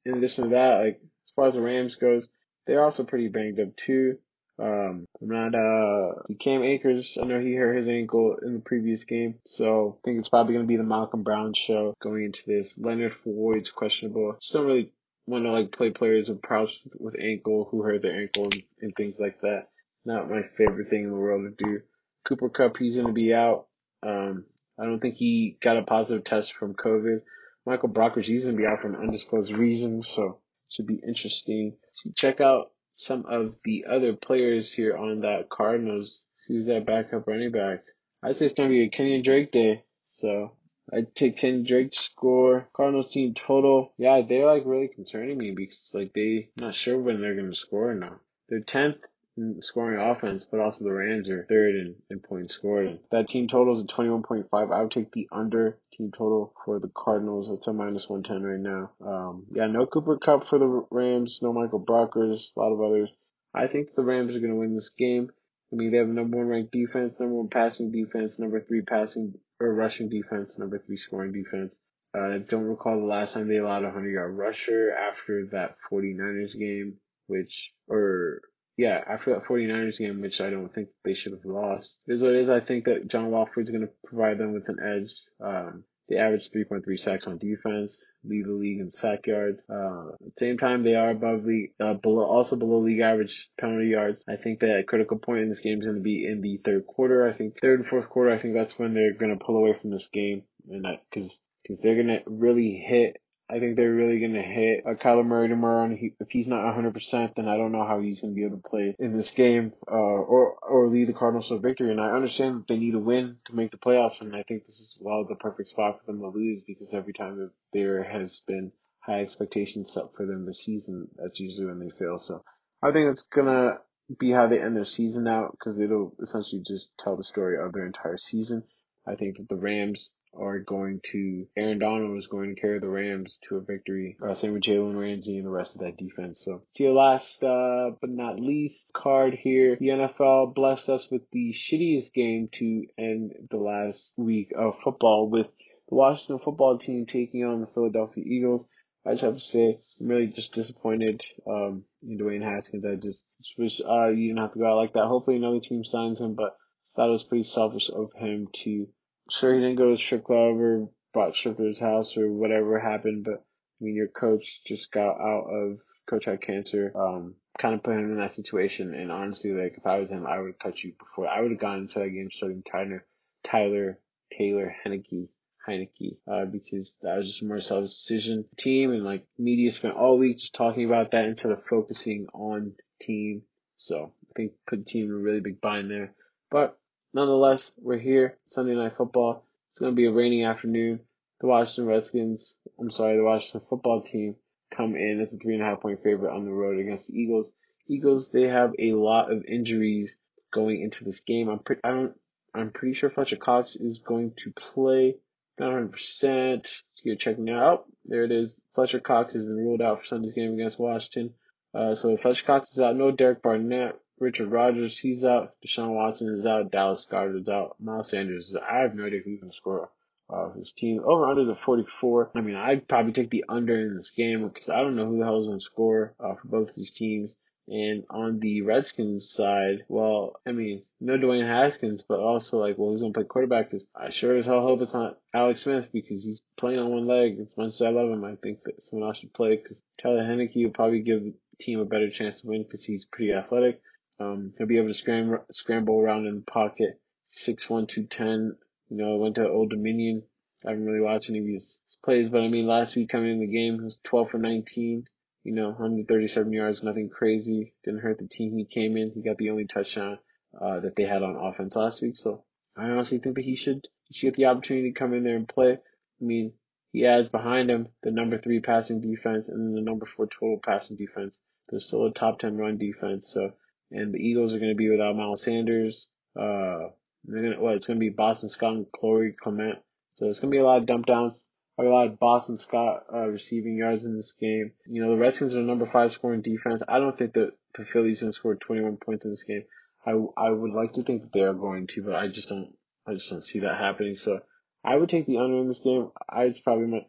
in addition to that, like, as far as the Rams goes, they're also pretty banged up too. Um, I'm not, uh, Cam Akers, I know he hurt his ankle in the previous game, so I think it's probably going to be the Malcolm Brown show going into this. Leonard Floyd's questionable. Just don't really want to, like, play players with props with ankle who hurt their ankle and, and things like that. Not my favorite thing in the world to do. Cooper Kupp, he's going to be out. Um, I don't think he got a positive test from COVID. Michael Brockridge, he's going to be out for an undisclosed reason, so should be interesting. So check out some of the other players here on that Cardinals. Who's that backup running back? I'd say it's going to be a Kenyon Drake day. So I'd take Kenyon Drake's score. Cardinals team total. Yeah, they're like really concerning me because like they I'm not sure when they're going to score or not. They're tenth in scoring offense, but also the Rams are third in, in points scored. And that team total is at twenty-one point five. I would take the under team total for the Cardinals. It's a minus one ten right now. Um, yeah, no Cooper Kupp for the Rams, no Michael Brockers, a lot of others. I think the Rams are going to win this game. I mean, they have number one ranked defense, number one passing defense, number three passing or rushing defense, number three scoring defense. Uh, I don't recall the last time they allowed a hundred-yard rusher after that 49ers game, which or Yeah, after that 49ers game, which I don't think they should have lost. It is what it is. I think that John Wofford's going to provide them with an edge. Um, they average three point three sacks on defense, lead the league in sack yards. Uh, at the same time, they are above league, uh, below, also below league average penalty yards. I think that a critical point in this game is going to be in the third quarter. I think third and fourth quarter, I think that's when they're going to pull away from this game. And I, cause, cause they're going to really hit. I think they're really going to hit uh, Kyler Murray tomorrow, and he, if he's not one hundred percent, then I don't know how he's going to be able to play in this game uh, or or lead the Cardinals to a victory. And I understand that they need a win to make the playoffs, and I think this is, well, the perfect spot for them to lose because every time there has been high expectations set for them this season, that's usually when they fail. So I think it's going to be how they end their season out because it'll essentially just tell the story of their entire season. I think that the Rams are going to, Aaron Donald is going to carry the Rams to a victory. Uh, same with Jalen Ramsey and the rest of that defense. So, to your last, uh, but not least card here, the N F L blessed us with the shittiest game to end the last week of football with the Washington football team taking on the Philadelphia Eagles. I just have to say, I'm really just disappointed um, in Dwayne Haskins. I just, just wish uh, you didn't have to go out like that. Hopefully another team signs him, but I thought it was pretty selfish of him to. Sure, he didn't go to strip club or bought strip to his house or whatever happened, but, I mean, your coach just got out of, coach had cancer, um, kind of put him in that situation, and honestly, like, if I was him, I would have cut you before. I would have gone into that game starting Tyler, Tyler, Taylor, Heineke, Heineke, uh, because that was just a more selfish decision. Team and, like, media spent all week just talking about that instead of focusing on team, so I think put team in a really big bind there, but nonetheless, we're here, Sunday Night Football. It's going to be a rainy afternoon. The Washington Redskins, I'm sorry, the Washington football team come in as a three and a half point favorite on the road against the Eagles. Eagles, they have a lot of injuries going into this game. I'm pretty, I don't, I'm pretty sure Fletcher Cox is going to play. Not one hundred percent. You're checking out. There it is. Fletcher Cox has been ruled out for Sunday's game against Washington. Uh, so Fletcher Cox is out. No Derek Barnett. Richard Rodgers, he's out. Deshaun Watson is out. Dallas Goedert is out. Miles Sanders is out. I have no idea who's going to score uh, his team. Over under the forty-four. I mean, I'd probably take the under in this game because I don't know who the hell is going to score uh, for both these teams. And on the Redskins side, well, I mean, no Dwayne Haskins, but also, like, well, who's going to play quarterback? Because I sure as hell hope it's not Alex Smith because he's playing on one leg. As much as I love him, I think that someone else should play because Tyler Henneke will probably give the team a better chance to win because he's pretty athletic. Um, he'll be able to scram- scramble around in the pocket. six one, two ten. You know, went to Old Dominion. I haven't really watched any of his plays, but I mean, last week coming in the game, he was twelve for nineteen. You know, one thirty-seven yards, nothing crazy. Didn't hurt the team he came in. He got the only touchdown uh, that they had on offense last week. So I honestly think that he should, he should get the opportunity to come in there and play. I mean, he has behind him the number three passing defense and then the number four total passing defense. They're still a top ten run defense. So, and the Eagles are going to be without Miles Sanders. Uh, they're going to, well, it's going to be Boston Scott and Corey Clement. So it's going to be a lot of dump downs, a lot of Boston Scott uh, receiving yards in this game. You know, the Redskins are number five scoring defense. I don't think that the Phillies can score twenty-one points in this game. I, I would like to think that they are going to, but I just don't, I just don't see that happening. So I would take the under in this game. I, it's probably my,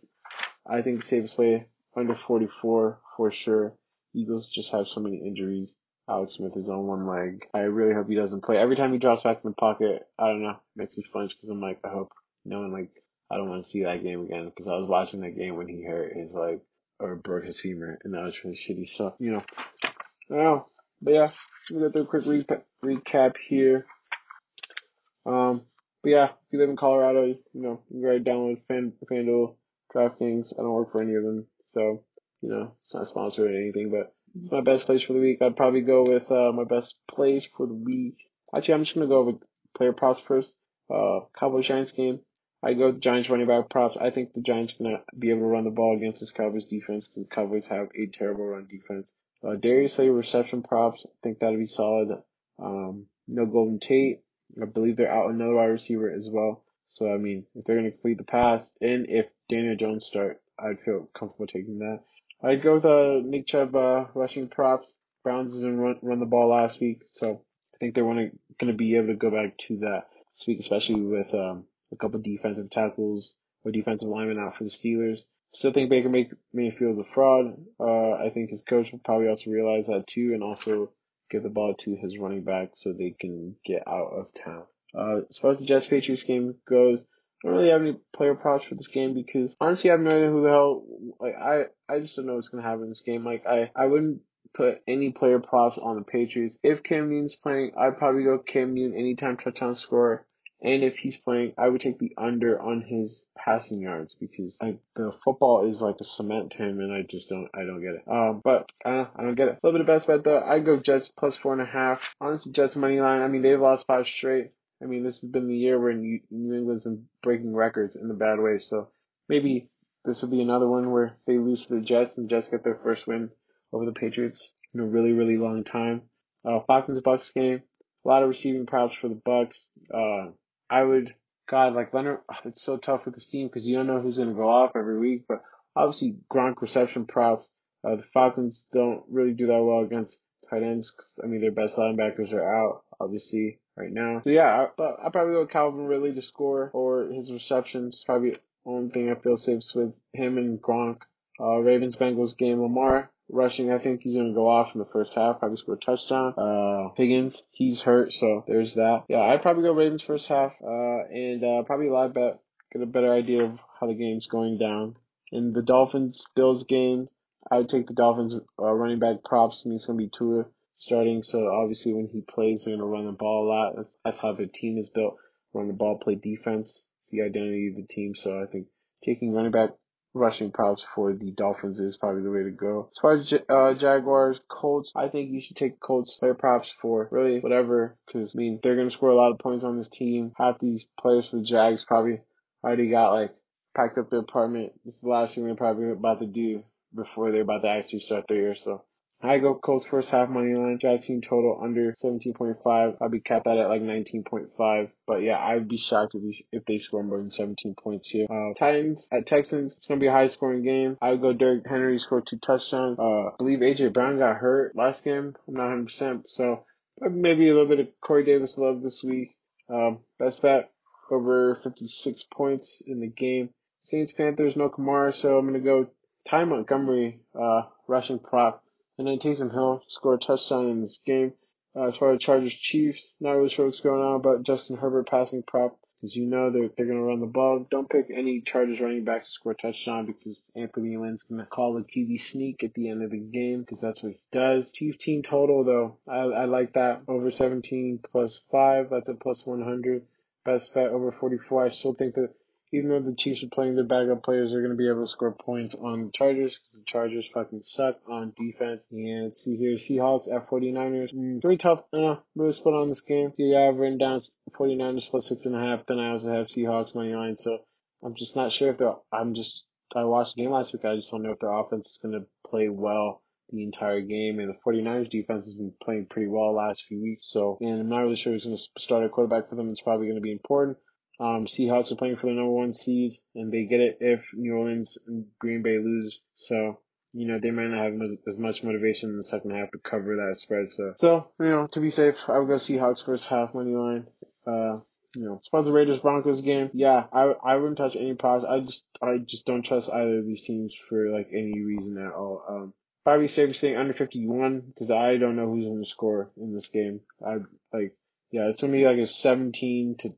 I think the safest way, under forty-four for sure. Eagles just have so many injuries. Alex Smith is on one leg. I really hope he doesn't play. Every time he drops back in the pocket, I don't know, makes me flinch because I'm like, I hope no one, like, I don't want to see that game again because I was watching that game when he hurt his leg or broke his femur, and that was really shitty. So, you know, I don't know. But yeah, we go through a quick re- recap here. Um, but yeah, if you live in Colorado, you know, you can go ahead and download Fan, FanDuel, DraftKings. I don't work for any of them, so, you know, it's not sponsored or anything, but it's my best plays for the week. I'd probably go with uh, my best plays for the week. Actually, I'm just going to go with player props first. Uh, Cowboys Giants game. I go with the Giants running back props. I think the Giants are going to be able to run the ball against this Cowboys defense because the Cowboys have a terrible run defense. Uh, Darius Slay reception props. I think that'll be solid. Um, no Golden Tate. I believe they're out another wide receiver as well. So, I mean, if they're going to complete the pass and if Daniel Jones start, I'd feel comfortable taking that. I'd go with uh, Nick Chubb uh, rushing props. Browns didn't run, run the ball last week, so I think they're going to be able to go back to that this week, especially with um, a couple defensive tackles or defensive linemen out for the Steelers. Still think Baker May- Mayfield's a fraud. Uh, I think his coach will probably also realize that too and also give the ball to his running back so they can get out of town. Uh, as far as the Jets-Patriots game goes, I don't really have any player props for this game because honestly I have no idea who the hell, like, I, I just don't know what's going to happen in this game. Like, I, I wouldn't put any player props on the Patriots. If Cam Newton's playing, I'd probably go Cam Newton anytime touchdown scorer. And if he's playing, I would take the under on his passing yards because I, the football is like a cement to him, and I just don't, I don't get it. Um, but I don't, I don't get it. A little bit of best bet though. I go Jets plus four and a half. Honestly, Jets money line. I mean, they've lost five straight. I mean, this has been the year where New England's been breaking records in a bad way. So maybe this will be another one where they lose to the Jets and the Jets get their first win over the Patriots in a really, really long time. Uh, Falcons Bucks game. A lot of receiving props for the Bucks. Uh, I would, God, like Leonard, it's so tough with this team because you don't know who's going to go off every week, but obviously Gronk reception props. Uh, the Falcons don't really do that well against tight ends because, I mean, their best linebackers are out, obviously, right now. So, yeah, I, I'll probably go with Calvin Ridley to score or his receptions. Probably the only thing I feel safe with him and Gronk. Uh, Ravens-Bengals game, Lamar. Rushing, I think he's going to go off in the first half, probably score a touchdown. Uh, Higgins, he's hurt, so there's that. Yeah, I'd probably go Ravens first half, uh, and uh, probably live bet, get a better idea of how the game's going down. In the Dolphins-Bills game, I would take the Dolphins uh, running back props. I mean, it's going to be Tua starting, so obviously when he plays, they're going to run the ball a lot. That's, that's how their team is built, run the ball, play defense. It's the identity of the team, so I think taking running back rushing props for the Dolphins is probably the way to go. As far as uh, Jaguars, Colts, I think you should take Colts player props for really whatever because, I mean, they're going to score a lot of points on this team. Half these players for the Jags probably already got, like, packed up their apartment. This is the last thing they're probably about to do before they're about to actually start their year. So I go Colts first half money line, Jags team total under seventeen point five. I'd be capped out at like nineteen point five. But yeah, I'd be shocked if, we, if they score more than seventeen points here. Uh, Titans at Texans, it's going to be a high scoring game. I would go Derrick Henry, score two touchdowns. Uh, I believe A J Brown got hurt last game. I'm not one hundred percent. So maybe a little bit of Corey Davis love this week. Um, best bet over fifty-six points in the game. Saints Panthers, no Kamara. So I'm going to go Ty Montgomery, uh, rushing prop. And then Taysom Hill scored a touchdown in this game. Uh, as far as Chargers Chiefs, not really sure what's going on, but Justin Herbert passing prop. because you know they're, they're going to run the ball. Don't pick any Chargers running back to score a touchdown because Anthony Lynn's going to call a Q B sneak at the end of the game because that's what he does. Chiefs team total, though, I, I like that. Over seventeen plus five, that's a plus one hundred. Best bet over forty-four. I still think that even though the Chiefs are playing their backup players, they're going to be able to score points on the Chargers because the Chargers fucking suck on defense. And let's see here. Seahawks at forty-niners. Mm, pretty tough. I don't know. Really split on this game. Yeah, I've written down forty-niners plus six and a half. Then I also have Seahawks money line. So I'm just not sure if they're – I'm just – I watched the game last week. I just don't know if their offense is going to play well the entire game, and the forty-niners defense has been playing pretty well the last few weeks. So, and I'm not really sure who's going to start a quarterback for them. It's probably going to be important. Um, Seahawks are playing for the number one seed, and they get it if New Orleans and Green Bay lose. So, you know, they might not have as much motivation in the second half to cover that spread. So, so you know, to be safe, I would go Seahawks first half money line. Uh, you know, as far as the Raiders Broncos game, yeah, I I wouldn't touch any props. I just I just don't trust either of these teams for like any reason at all. Um, probably safest thing under fifty-one because I don't know who's going to score in this game. I like yeah, it's gonna be like a seventeen to. to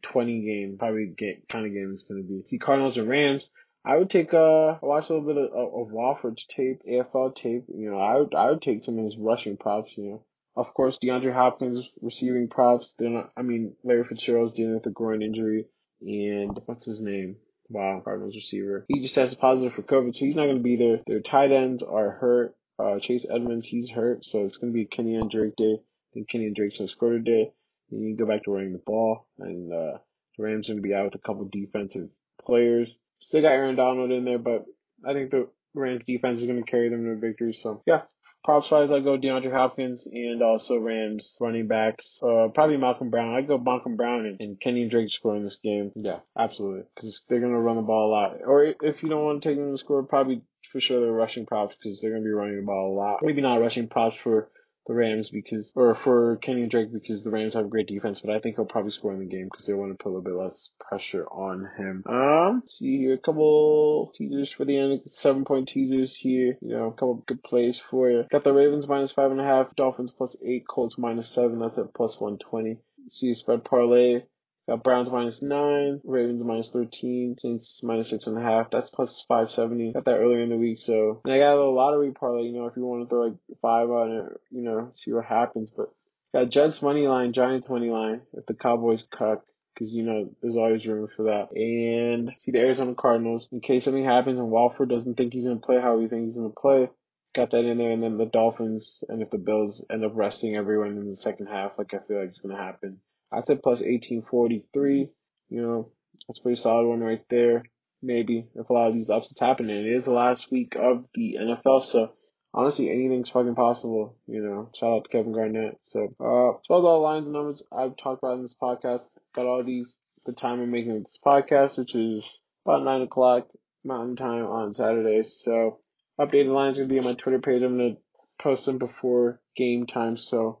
twenty game, probably get, kind of game it's going to be. See, Cardinals and Rams, I would take, uh, watch a little bit of, of Wofford's tape, A F L tape, you know, I would, I would take some of his rushing props, you know. Of course, DeAndre Hopkins receiving props, they're not, I mean, Larry Fitzgerald's dealing with a groin injury, and what's his name? Wow, Cardinals receiver. He just tested positive for COVID, so he's not going to be there. Their tight ends are hurt. Uh, Chase Edmonds, he's hurt, so it's going to be Kenny and Drake day. I think Kenny and Drake's going to score today. You go back to running the ball, and uh, the Rams are going to be out with a couple defensive players. Still got Aaron Donald in there, but I think the Rams defense is going to carry them to a victory. So, yeah, props-wise, I go DeAndre Hopkins and also Rams running backs. Uh, probably Malcolm Brown. I'd go Malcolm Brown and, and Kenny and Drake scoring this game. Yeah, absolutely, because they're going to run the ball a lot. Or if you don't want to take them to score, probably for sure they're rushing props because they're going to be running the ball a lot. Maybe not rushing props for the Rams because, or for Kenny and Drake because the Rams have great defense, but I think he'll probably score in the game because they want to put a little bit less pressure on him. Um, let's see here, a couple teasers for the end, seven point teasers here, you know, a couple good plays for you. Got the Ravens minus five and a half, Dolphins plus eight, Colts minus seven, that's at plus one twenty. See a spread parlay. Got Browns minus nine, Ravens minus thirteen, Saints minus six and a half. That's plus five seventy. Got that earlier in the week, so and I got a lottery parlay. You know, if you want to throw like five on it, you know, see what happens. But got Jets money line, Giants money line. If the Cowboys cuck, because you know there's always room for that. And see the Arizona Cardinals in case something happens and Walford doesn't think he's gonna play how we think he's gonna play. Got that in there, and then the Dolphins, and if the Bills end up resting everyone in the second half, like I feel like it's gonna happen. I said plus eighteen forty-three, you know, that's a pretty solid one right there, maybe, if a lot of these upsets happen. And it is the last week of the N F L, so honestly, anything's fucking possible, you know. Shout out to Kevin Garnett. So, uh, as well as all the lines and numbers I've talked about in this podcast, got all these, the time I'm making this podcast, which is about nine o'clock Mountain Time on Saturday. So, updated lines going to be on my Twitter page. I'm going to post them before game time, so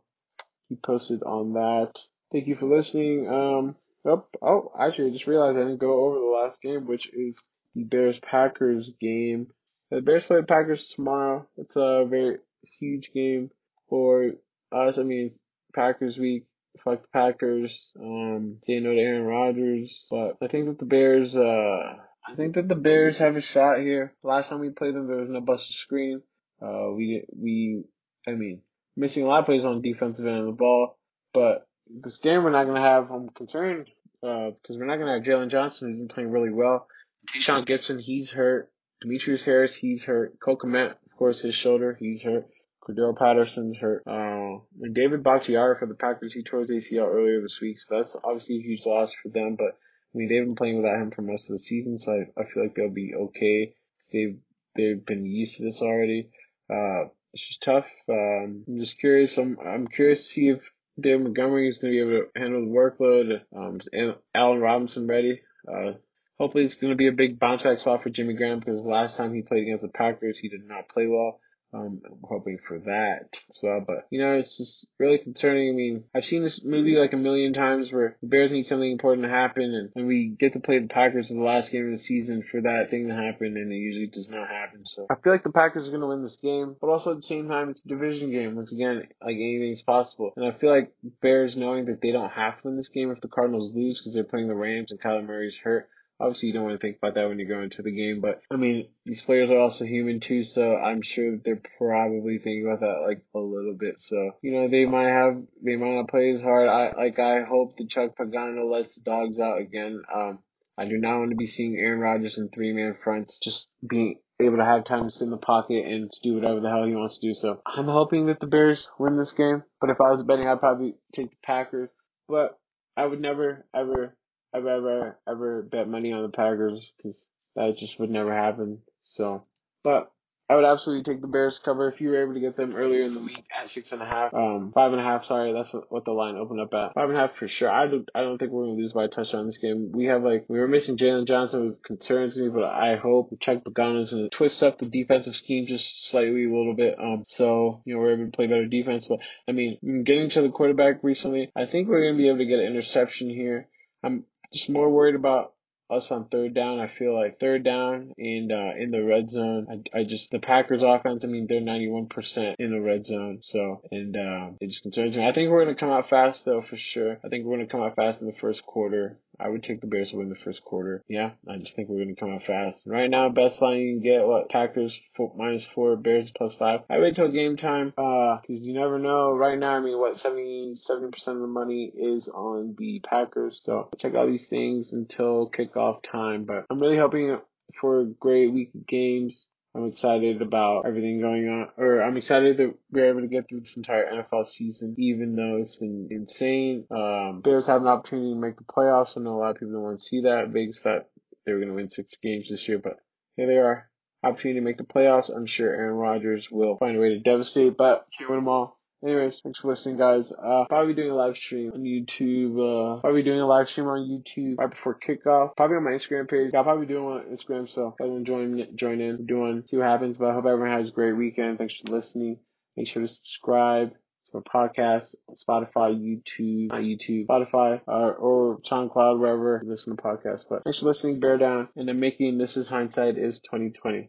keep posted on that. Thank you for listening. Um, oh, oh, actually, I just realized I didn't go over the last game, which is the Bears-Packers game. The Bears play the Packers tomorrow. It's a very huge game for us. I mean, Packers week. Fuck the Packers. Um, say no to Aaron Rodgers. But I think that the Bears, uh, I think that the Bears have a shot here. Last time we played them, there was no busted screen. Uh, we, we, I mean, missing a lot of plays on the defensive end of the ball, but this game we're not going to have, I'm concerned, uh, because we're not going to have Jalen Johnson, who's been playing really well. Tayshaun Gibson, he's hurt. Demetrius Harris, he's hurt. Cole Kmet, of course, his shoulder, he's hurt. Cordell Patterson's hurt. Uh, and David Bakhtiari for the Packers, he tore his A C L earlier this week, so that's obviously a huge loss for them. But, I mean, they've been playing without him for most of the season, so I, I feel like they'll be okay. They've, they've been used to this already. Uh, it's just tough. Um, I'm just curious. I'm, I'm curious to see if David Montgomery is going to be able to handle the workload. Um, is Allen Robinson ready? Uh, hopefully it's going to be a big bounce back spot for Jimmy Graham because last time he played against the Packers, he did not play well. I'm hoping for that as well. But, you know, it's just really concerning. I mean, I've seen this movie like a million times where the Bears need something important to happen, and, and we get to play the Packers in the last game of the season for that thing to happen, and it usually does not happen. So I feel like the Packers are going to win this game, but also at the same time, it's a division game. Once again, like, anything's possible. And I feel like Bears knowing that they don't have to win this game if the Cardinals lose because they're playing the Rams and Kyler Murray's hurt. Obviously, you don't want to think about that when you go into the game, but, I mean, these players are also human, too, so I'm sure that they're probably thinking about that, like, a little bit. So, you know, they might have, they might not play as hard. I, like, I hope that Chuck Pagano lets the dogs out again. Um, I do not want to be seeing Aaron Rodgers in three-man fronts just being able to have time to sit in the pocket and to do whatever the hell he wants to do. So, I'm hoping that the Bears win this game, but if I was betting, I'd probably take the Packers. But I would never, ever... I've ever, ever bet money on the Packers because that just would never happen. So, but I would absolutely take the Bears cover if you were able to get them earlier in the week at six and a half, um, five and a half. Sorry, that's what, what the line opened up at. Five and a half for sure. I don't, I don't think we're gonna lose by a touchdown in this game. We have like we were missing Jalen Johnson, which concerns me, but I hope Chuck Pagano's gonna twist up the defensive scheme just slightly a little bit. Um, so you know we're able to play better defense. But I mean, getting to the quarterback recently, I think we're gonna be able to get an interception here. I'm just more worried about us on third down. I feel like third down and uh, in the red zone. I, I just the Packers offense. I mean, they're ninety-one percent in the red zone. So and um, it just concerns me. I think we're gonna come out fast though for sure. I think we're gonna come out fast in the first quarter. I would take the Bears to win the first quarter. Yeah, I just think we're gonna come out fast. Right now, best line you can get what Packers four, minus four, Bears plus five. I wait till game time because uh, you never know. Right now, I mean, what seventy percent of the money is on the Packers. So check out these things until kickoff time. But I'm really hoping for a great week of games. I'm excited about everything going on, or I'm excited that we're able to get through this entire N F L season, even though it's been insane. Um, Bears have an opportunity to make the playoffs. I know a lot of people don't want to see that. Vegas thought they were going to win six games this year, but here they are. Opportunity to make the playoffs. I'm sure Aaron Rodgers will find a way to devastate, but can't win them all. Anyways, thanks for listening, guys. Uh, probably doing a live stream on YouTube. Uh, probably doing a live stream on YouTube right before kickoff. Probably on my Instagram page. I'll probably do one on Instagram, so everyone join, join in. We're doing, see what happens. But I hope everyone has a great weekend. Thanks for listening. Make sure to subscribe to our podcast on Spotify, YouTube, not YouTube, Spotify, uh, or SoundCloud, wherever you listen to podcasts. But thanks for listening. Bear down. And I'm making This Is Hindsight is twenty twenty.